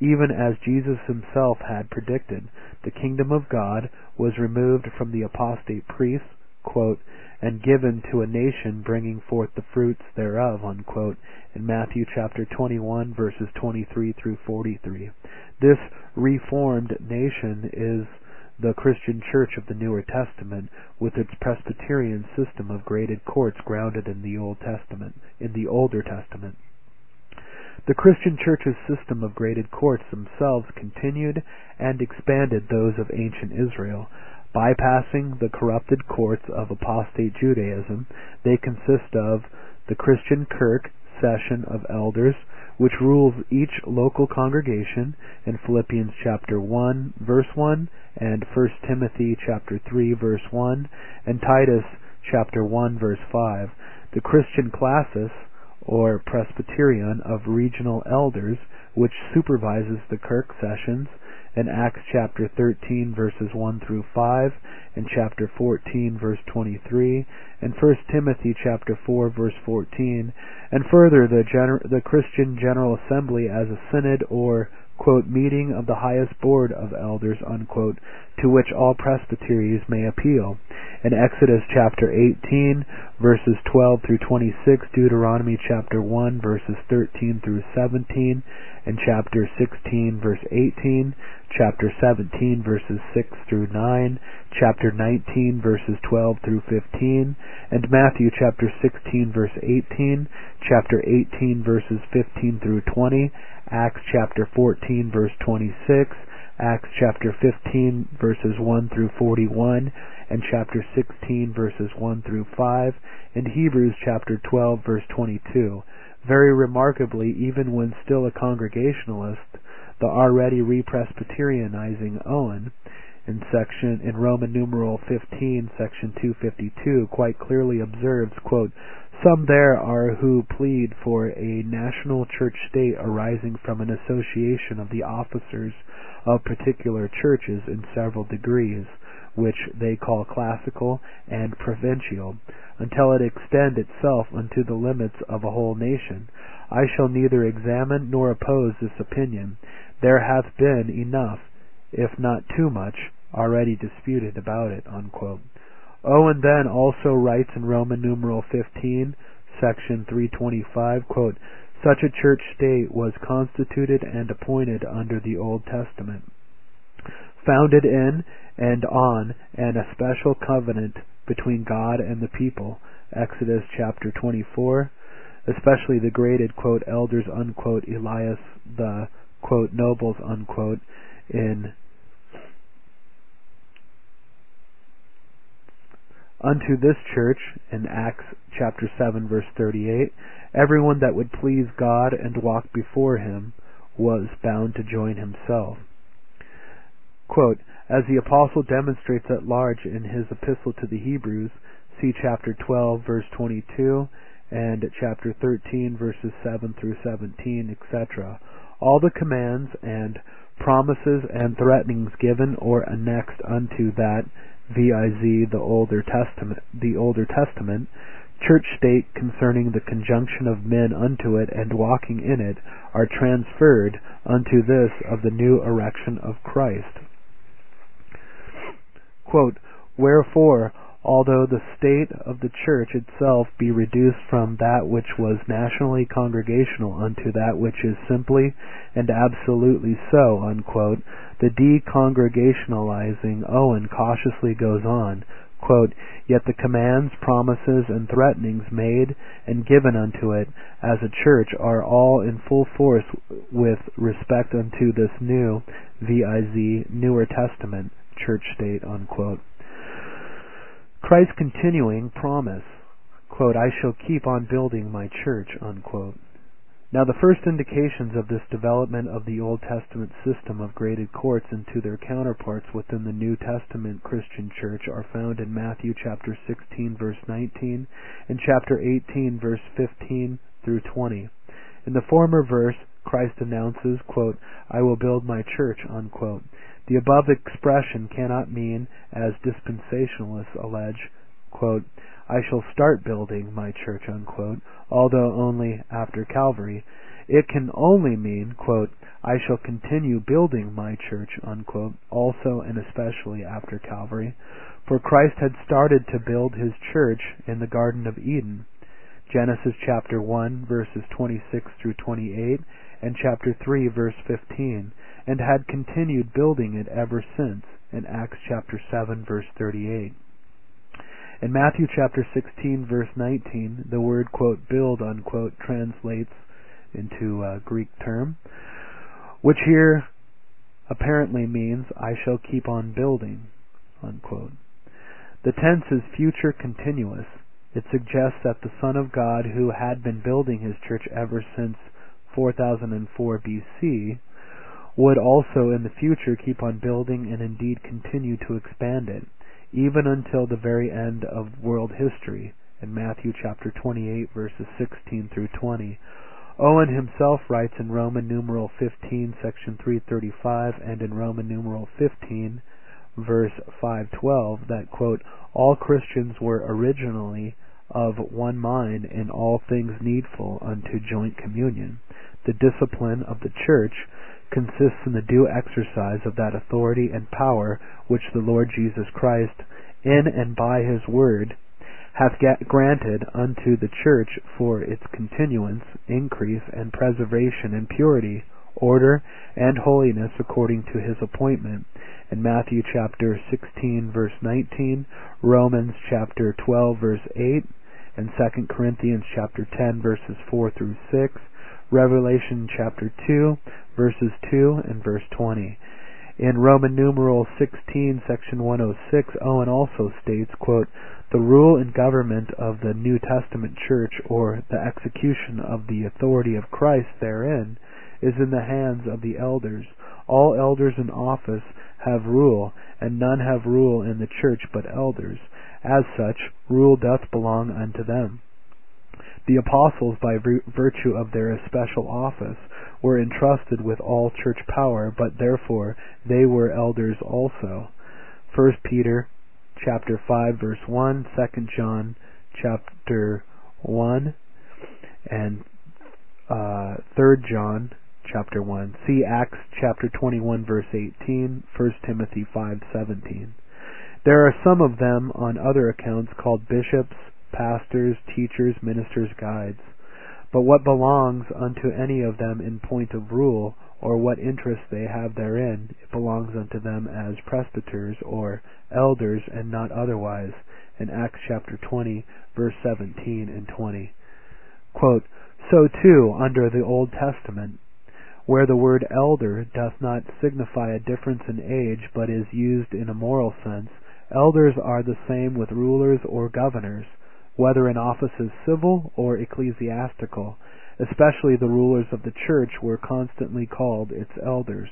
Even as Jesus himself had predicted, the kingdom of God was removed from the apostate priests, quote, and given to a nation bringing forth the fruits thereof, unquote, in Matthew chapter 21, verses 23 through 43. This reformed nation is the Christian Church of the Newer Testament, with its Presbyterian system of graded courts grounded in the Old Testament, in the Older Testament. The Christian Church's system of graded courts themselves continued and expanded those of ancient Israel. Bypassing the corrupted courts of apostate Judaism, they consist of the Christian Kirk session of elders, which rules each local congregation in Philippians chapter 1, verse 1, and 1 Timothy chapter 3, verse 1, and Titus chapter 1, verse 5. The Christian Classis, or Presbyterion of regional elders, which supervises the Kirk sessions, in Acts chapter 13, verses 1 through 5, and chapter 14, verse 23, and 1 Timothy chapter 4, verse 14, and further the Christian General Assembly as a synod or, quote, meeting of the highest board of elders, unquote, to which all presbyteries may appeal. In Exodus chapter 18, verses 12 through 26, Deuteronomy chapter 1, verses 13 through 17, and chapter 16, verse 18, chapter 17, verses 6 through 9, chapter 19, verses 12 through 15, and Matthew chapter 16, verse 18, chapter 18, verses 15 through 20, Acts chapter 14, verse 26, Acts chapter 15, verses 1 through 41, and chapter 16, verses 1 through 5, and Hebrews chapter 12, verse 22. Very remarkably, even when still a Congregationalist, the already re-Presbyterianizing Owen, in Roman numeral 15, section 252, quite clearly observes, quote, "Some there are who plead for a national church state arising from an association of the officers of particular churches in several degrees, which they call classical and provincial, until it extend itself unto the limits of a whole nation. I shall neither examine nor oppose this opinion. There hath been enough, if not too much, already disputed about it," unquote. Owen then also writes in Roman numeral 15, section 325, quote, "Such a church state was constituted and appointed under the Old Testament, founded in and on an especial covenant between God and the people," Exodus chapter 24, "especially the graded," quote, "elders," unquote, "Elias the," quote, "nobles," unquote, in "unto this church," in Acts chapter 7, verse 38, "everyone that would please God and walk before him was bound to join himself." Quote, as the apostle demonstrates at large in his epistle to the Hebrews, see chapter 12, verse 22, and chapter 13, verses 7 through 17, etc., all the commands and promises and threatenings given or annexed unto that, viz. the Older Testament, church state concerning the conjunction of men unto it and walking in it, are transferred unto this of the new erection of Christ. Quote, "Wherefore, although the state of the church itself be reduced from that which was nationally congregational unto that which is simply and absolutely so," unquote, the decongregationalizing Owen cautiously goes on, quote, "Yet the commands, promises, and threatenings made and given unto it as a church are all in full force with respect unto this new, viz. Newer Testament, church state," unquote. Christ's continuing promise, quote, "I shall keep on building my church," unquote. Now the first indications of this development of the Old Testament system of graded courts into their counterparts within the New Testament Christian Church are found in Matthew chapter 16 verse 19 and chapter 18 verse 15 through 20. In the former verse, Christ announces, quote, "I will build my church," unquote. The above expression cannot mean, as dispensationalists allege, quote, "I shall start building my church," unquote, although only after Calvary. It can only mean, quote, "I shall continue building my church," unquote, also and especially after Calvary, for Christ had started to build his church in the Garden of Eden, Genesis chapter 1 verses 26 through 28 and chapter 3 verse 15, and had continued building it ever since in Acts chapter 7 verse 38. In Matthew chapter 16 verse 19, the word, quote, "build," unquote, translates into a Greek term, which here apparently means, "I shall keep on building," unquote. The tense is future continuous. It suggests that the Son of God, who had been building his church ever since 4004 BC, would also in the future keep on building and indeed continue to expand it, even until the very end of world history, in Matthew chapter 28, verses 16 through 20. Owen himself writes in Roman numeral 15, section 335, and in Roman numeral 15, verse 512, that, quote, "All Christians were originally of one mind in all things needful unto joint communion. The discipline of the church consists in the due exercise of that authority and power which the Lord Jesus Christ, in and by his word, hath granted unto the church for its continuance, increase, and preservation in purity, order, and holiness according to his appointment," in Matthew chapter 16 verse 19, Romans chapter 12 verse 8, and 2 Corinthians chapter 10 verses 4 through 6, Revelation chapter 2 verses 2 and verse 20. In Roman numeral 16 section 106, Owen also states, quote, "The rule and government of the New Testament church, or the execution of the authority of Christ therein, is in the hands of the elders. All elders in office have rule, and none have rule in the church but elders. As such, rule doth belong unto them. The apostles, by virtue of their especial office, were entrusted with all church power, but therefore they were elders also." 1 Peter chapter 5 verse 1, 2 John chapter 1, and 3 John chapter 1. See Acts chapter 21 verse 18, 1 Timothy 5:17. There are some of them on other accounts called bishops, pastors, teachers, ministers, guides. But what belongs unto any of them in point of rule, or what interest they have therein, it belongs unto them as presbyters or elders, and not otherwise, in Acts chapter 20 verse 17 and 20. Quote, "So too under the Old Testament, where the word elder doth not signify a difference in age, but is used in a moral sense, elders are the same with rulers or governors, whether in offices civil or ecclesiastical. Especially the rulers of the church were constantly called its elders.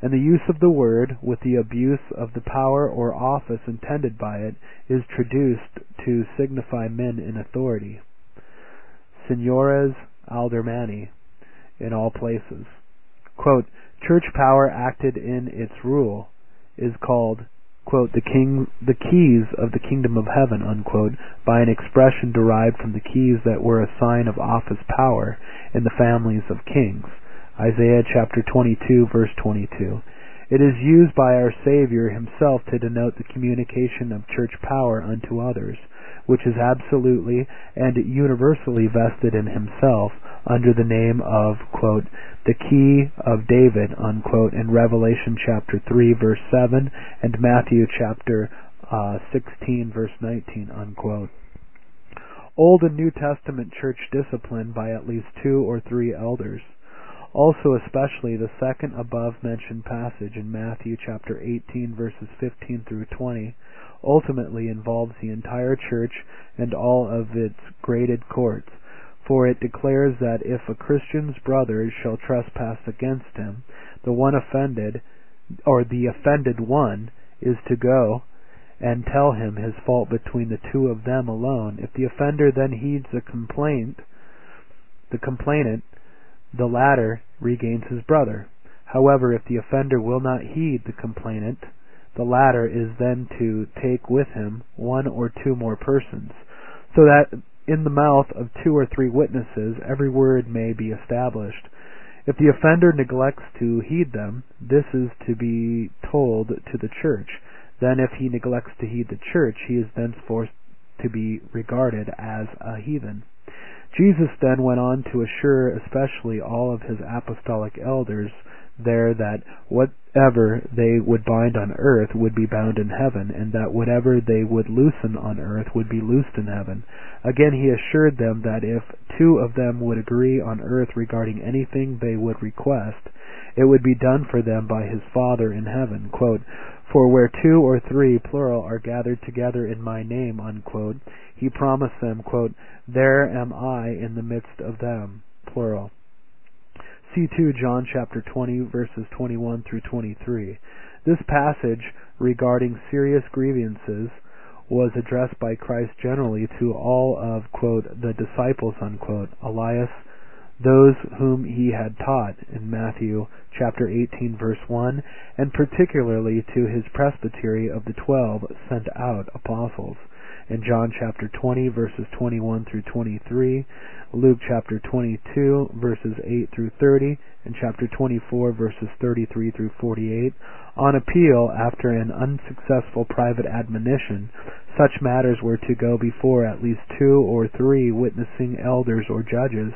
And the use of the word, with the abuse of the power or office intended by it, is traduced to signify men in authority. Signores aldermani, in all places." Quote, "Church power acted in its rule is called," quote, "the keys of the kingdom of heaven," unquote, by an expression derived from the keys that were a sign of office power in the families of kings, Isaiah chapter 22 verse 22. It is used by our Savior himself to denote the communication of church power unto others, which is absolutely and universally vested in himself under the name of, quote, "the key of David," unquote, in Revelation chapter 3 verse 7 and Matthew chapter 16 verse 19, unquote. Old and New Testament church disciplined by at least two or three elders. Also especially the second above mentioned passage in Matthew chapter 18 verses 15 through 20 ultimately involves the entire church and all of its graded courts, For it declares that if a Christian's brother shall trespass against him, the one offended, or the offended one, is to go and tell him his fault between the two of them alone. If the offender then heeds the complainant, the latter regains his brother. However, if the offender will not heed the complainant, the latter is then to take with him one or two more persons, so that in the mouth of two or three witnesses every word may be established. If the offender neglects to heed them, this is to be told to the church. Then if he neglects to heed the church, he is thenceforth to be regarded as a heathen. Jesus then went on to assure especially all of his apostolic elders there that whatever they would bind on earth would be bound in heaven, and that whatever they would loosen on earth would be loosed in heaven. Again, he assured them that if two of them would agree on earth regarding anything they would request, it would be done for them by his Father in heaven. Quote, "For where two or three, plural, are gathered together in my name," unquote, he promised them, quote, "There am I in the midst of them," plural. See 2 John chapter 20, verses 21 through 23. This passage regarding serious grievances was addressed by Christ generally to all of, quote, "the disciples," unquote, alias those whom he had taught in Matthew chapter 18 verse 1, and particularly to his presbytery of the 12 sent out apostles in John chapter 20 verses 21 through 23, Luke chapter 22 verses 8 through 30, and chapter 24 verses 33 through 48. On appeal after an unsuccessful private admonition, such matters were to go before at least two or three witnessing elders or judges,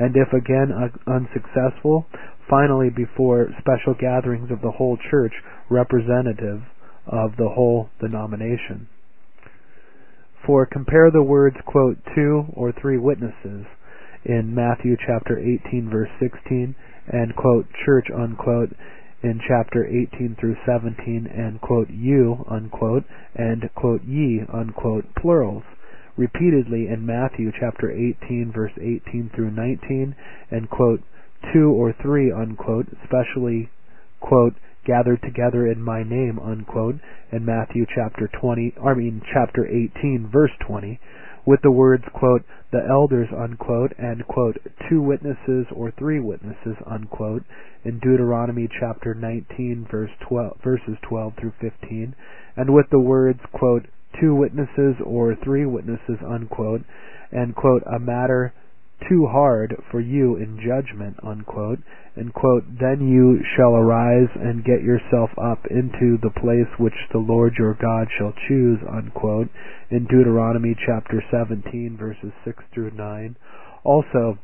and if again unsuccessful, finally before special gatherings of the whole church, representative of the whole denomination. For compare the words, quote, "two or three witnesses" in Matthew chapter 18 verse 16, and quote, "church," unquote, in chapter 18 through 17, and quote, "you," unquote, and quote, "ye," unquote, plurals, repeatedly in Matthew chapter 18 verse 18 through 19, and quote, "two or three," unquote, especially, quote, "gathered together in my name," unquote, in Matthew chapter 18 verse 20, with the words, quote, "the elders," unquote, and quote, "two witnesses or three witnesses," unquote, in Deuteronomy chapter 19 verses 12 through 15, and with the words, quote, "two witnesses or three witnesses," unquote, and quote, "a matter too hard for you in judgment," unquote, and quote, "then you shall arise and get yourself up into the place which the Lord your God shall choose," unquote, in Deuteronomy chapter 17 verses 6 through 9. Also,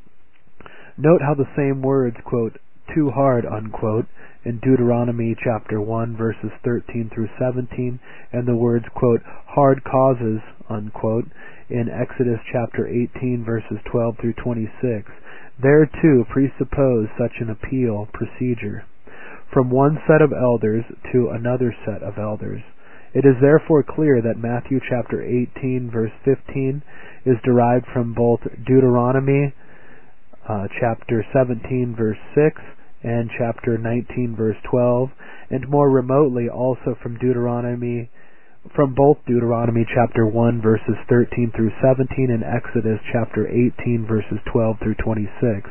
note how the same words, quote, "too hard," unquote, in Deuteronomy chapter 1 verses 13 through 17, and the words, quote, "hard causes," unquote, in Exodus chapter 18 verses 12 through 26, there too presuppose such an appeal procedure from one set of elders to another set of elders. It is therefore clear that Matthew chapter 18 verse 15 is derived from both Deuteronomy chapter 17 verse 6 and chapter 19 verse 12, and more remotely also from both Deuteronomy chapter 1 verses 13 through 17 and Exodus chapter 18 verses 12 through 26.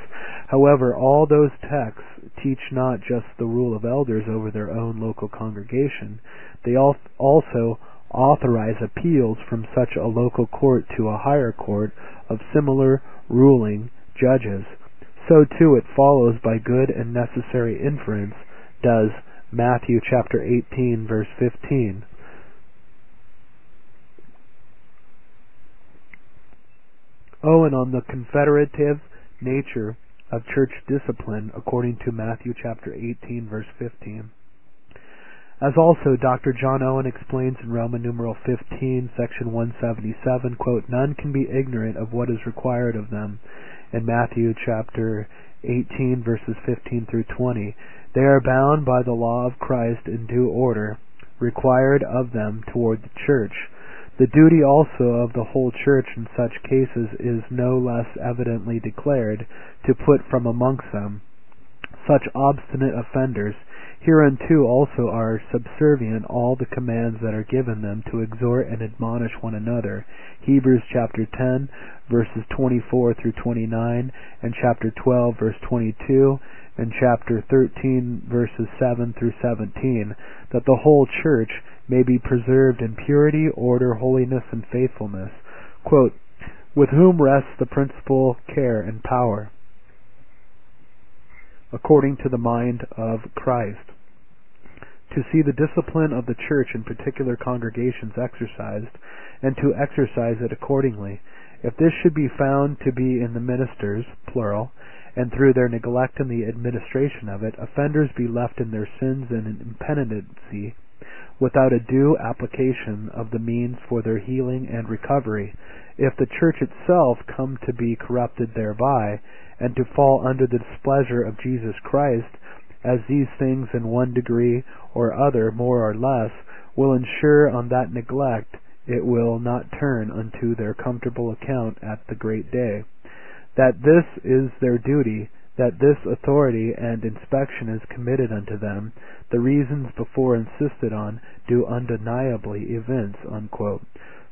However, all those texts teach not just the rule of elders over their own local congregation, they also authorize appeals from such a local court to a higher court of similar ruling judges. So too it follows by good and necessary inference does Matthew chapter 18 verse 15. Owen on the confederative nature of church discipline according to Matthew chapter 18 verse 15. As also Dr. John Owen explains in Roman numeral 15 section 177, quote, "None can be ignorant of what is required of them," in Matthew chapter 18 verses 15 through 20. "They are bound by the law of Christ in due order required of them toward the church. The duty also of the whole church in such cases is no less evidently declared to put from amongst them such obstinate offenders. Hereunto also are subservient all the commands that are given them to exhort and admonish one another. Hebrews chapter 10, verses 24 through 29, and chapter 12, verse 22, and chapter 13, verses 7 through 17, that the whole church may be preserved in purity, order, holiness, and faithfulness. Quote, with whom rests the principal care and power, according to the mind of Christ. To see the discipline of the church in particular congregations exercised, and to exercise it accordingly. If this should be found to be in the ministers, plural, and through their neglect in the administration of it, offenders be left in their sins and in impenitency, without a due application of the means for their healing and recovery, if the church itself come to be corrupted thereby, and to fall under the displeasure of Jesus Christ, as these things in one degree or other, more or less, will ensure on that neglect, it will not turn unto their comfortable account at the great day. That this is their duty, that this authority and inspection is committed unto them, the reasons before insisted on do undeniably evince, unquote.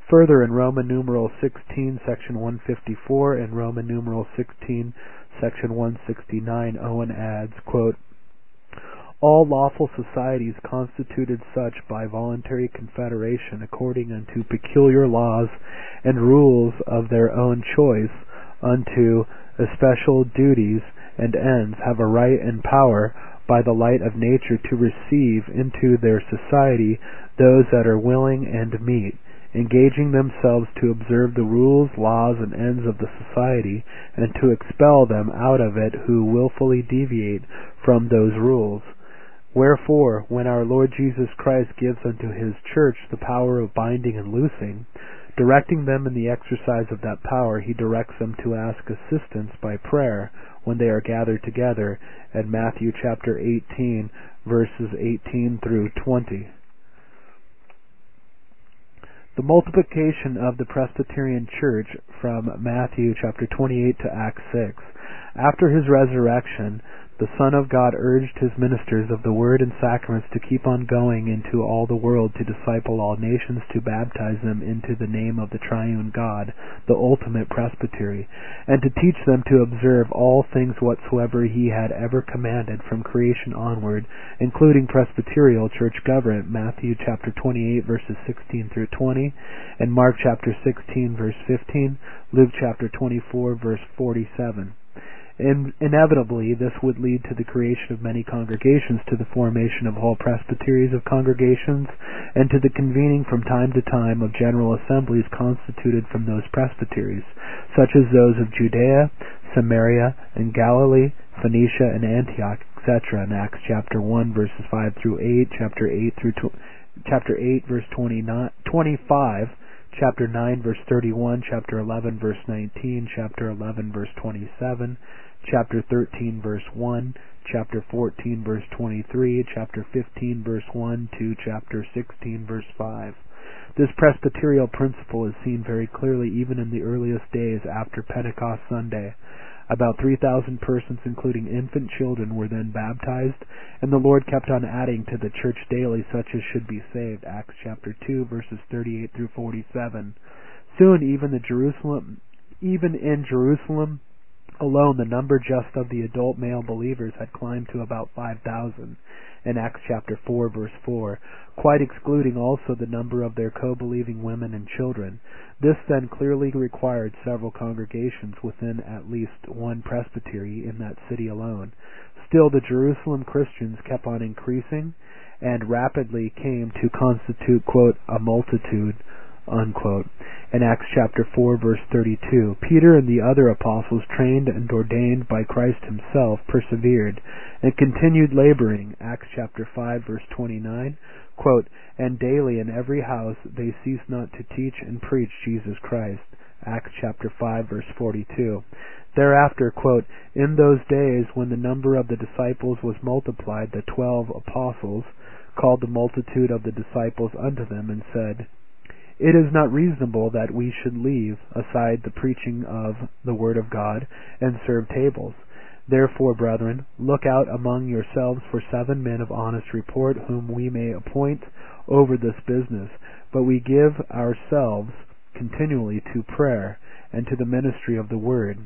Further, in Roman numeral 16, section 154, and Roman numeral 16, section 169, Owen adds, quote, all lawful societies constituted such by voluntary confederation according unto peculiar laws and rules of their own choice, unto especial duties and ends, have a right and power by the light of nature to receive into their society those that are willing and meet, engaging themselves to observe the rules, laws, and ends of the society, and to expel them out of it who willfully deviate from those rules. Wherefore, when our Lord Jesus Christ gives unto his church the power of binding and loosing, directing them in the exercise of that power, he directs them to ask assistance by prayer when they are gathered together, at Matthew chapter 18, verses 18 through 20. The multiplication of the Presbyterian Church from Matthew chapter 28 to Acts 6. After his resurrection, the Son of God urged his ministers of the Word and sacraments to keep on going into all the world, to disciple all nations, to baptize them into the name of the Triune God, the ultimate presbytery, and to teach them to observe all things whatsoever he had ever commanded from creation onward, including presbyterial church government, Matthew chapter 28, verses 16 through 20, and Mark chapter 16, verse 15, Luke chapter 24, verse 47. Inevitably, this would lead to the creation of many congregations, to the formation of whole presbyteries of congregations, and to the convening from time to time of general assemblies constituted from those presbyteries, such as those of Judea, Samaria, and Galilee, Phoenicia, and Antioch, etc., in Acts chapter 1, verses 5 through 8, chapter 8, verse 25, chapter 9, verse 31, chapter 11, verse 19, chapter 11, verse 27, chapter 13, verse 1, chapter 14, verse 23, chapter 15, verse 1, to chapter 16, verse 5. This presbyterial principle is seen very clearly even in the earliest days after Pentecost Sunday. About 3,000 persons, including infant children, were then baptized, and the Lord kept on adding to the church daily such as should be saved, Acts chapter 2, verses 38 through 47. Soon, even in Jerusalem, alone, the number just of the adult male believers had climbed to about 5,000 in Acts chapter 4, verse 4, quite excluding also the number of their co-believing women and children. This then clearly required several congregations within at least one presbytery in that city alone. Still, the Jerusalem Christians kept on increasing and rapidly came to constitute, quote, a multitude, unquote. In Acts chapter 4, verse 32, Peter and the other apostles, trained and ordained by Christ himself, persevered and continued laboring. Acts chapter 5, verse 29, quote, and daily in every house they ceased not to teach and preach Jesus Christ. Acts chapter 5, verse 42. Thereafter, quote, in those days when the number of the disciples was multiplied, the 12 apostles called the multitude of the disciples unto them and said, It is not reasonable that we should leave aside the preaching of the Word of God and serve tables. Therefore, brethren, look out among yourselves for 7 men of honest report, whom we may appoint over this business. But we give ourselves continually to prayer and to the ministry of the Word."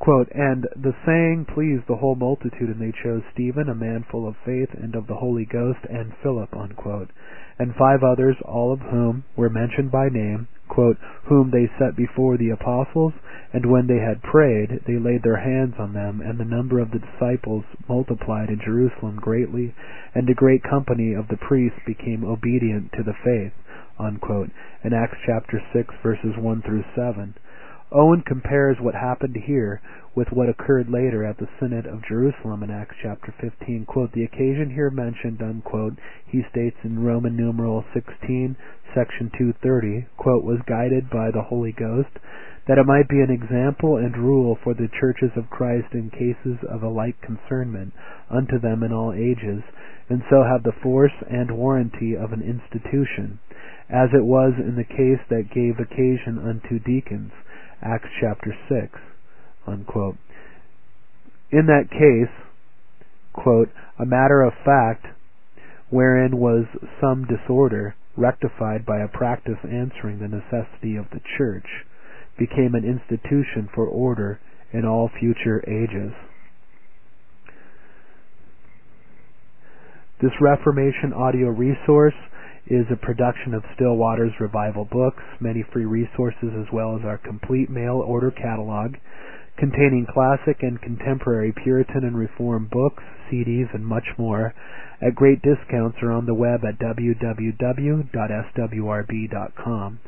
Quote, "And the saying pleased the whole multitude, and they chose Stephen, a man full of faith and of the Holy Ghost, and Philip," unquote, "and 5 others, all of whom were mentioned by name," quote, "whom they set before the apostles, and when they had prayed, they laid their hands on them, and the number of the disciples multiplied in Jerusalem greatly, and a great company of the priests became obedient to the faith," unquote, in Acts chapter 6, verses 1 through 7. Owen compares what happened here with what occurred later at the Synod of Jerusalem in Acts chapter 15. Quote, "The occasion here mentioned," unquote, he states in Roman numeral 16, section 230, quote, "was guided by the Holy Ghost, that it might be an example and rule for the churches of Christ in cases of a like concernment unto them in all ages, and so have the force and warranty of an institution, as it was in the case that gave occasion unto deacons." Acts chapter 6, unquote. In that case, quote, "a matter of fact, wherein was some disorder rectified by a practice answering the necessity of the church, became an institution for order in all future ages." This Reformation audio resource is a production of Stillwater's Revival Books. Many free resources, as well as our complete mail order catalog containing classic and contemporary Puritan and Reform books, CDs, and much more at great discounts, are on the web at www.swrb.com.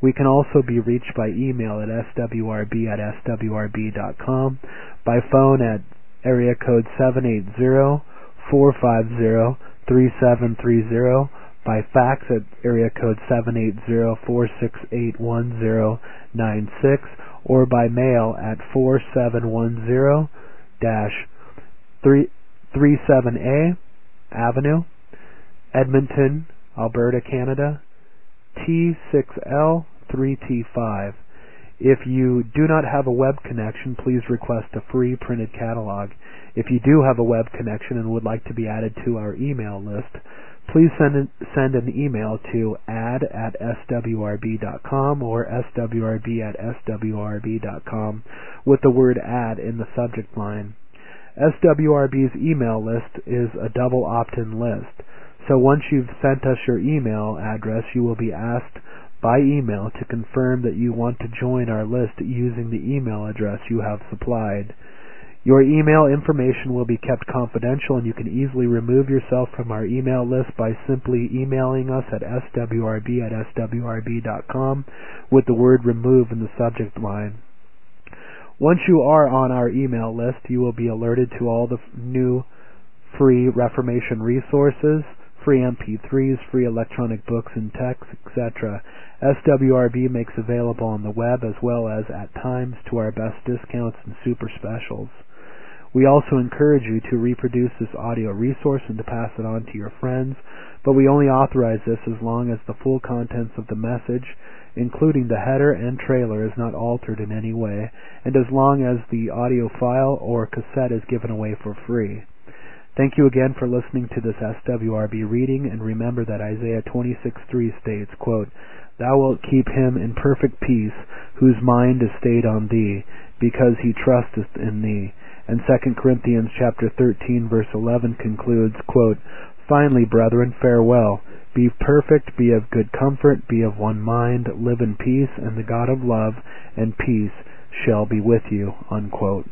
We can also be reached by email at swrb@swrb.com, by phone at area code 780-450-3730, by fax at area code 780-468-1096, or by mail at 4710-37A Avenue, Edmonton, Alberta, Canada, T6L 3T5. If you do not have a web connection, please request a free printed catalog. If you do have a web connection and would like to be added to our email list, please send an email to add@swrb.com or swrb@swrb.com with the word "add" in the subject line. SWRB's email list is a double opt-in list, so once you've sent us your email address, you will be asked by email to confirm that you want to join our list using the email address you have supplied. Your email information will be kept confidential, and you can easily remove yourself from our email list by simply emailing us at swrb@swrb.com with the word "remove" in the subject line. Once you are on our email list, you will be alerted to all the new free Reformation resources, free MP3s, free electronic books and texts, etc. SWRB makes available on the web, as well as at times to our best discounts and super specials. We also encourage you to reproduce this audio resource and to pass it on to your friends, but we only authorize this as long as the full contents of the message, including the header and trailer, is not altered in any way, and as long as the audio file or cassette is given away for free. Thank you again for listening to this SWRB reading, and remember that Isaiah 26:3 states, quote, "Thou wilt keep him in perfect peace, whose mind is stayed on thee, because he trusteth in thee." And 2 Corinthians chapter 13, verse 11 concludes, quote, "Finally, brethren, farewell. Be perfect, be of good comfort, be of one mind, live in peace, and the God of love and peace shall be with you," unquote.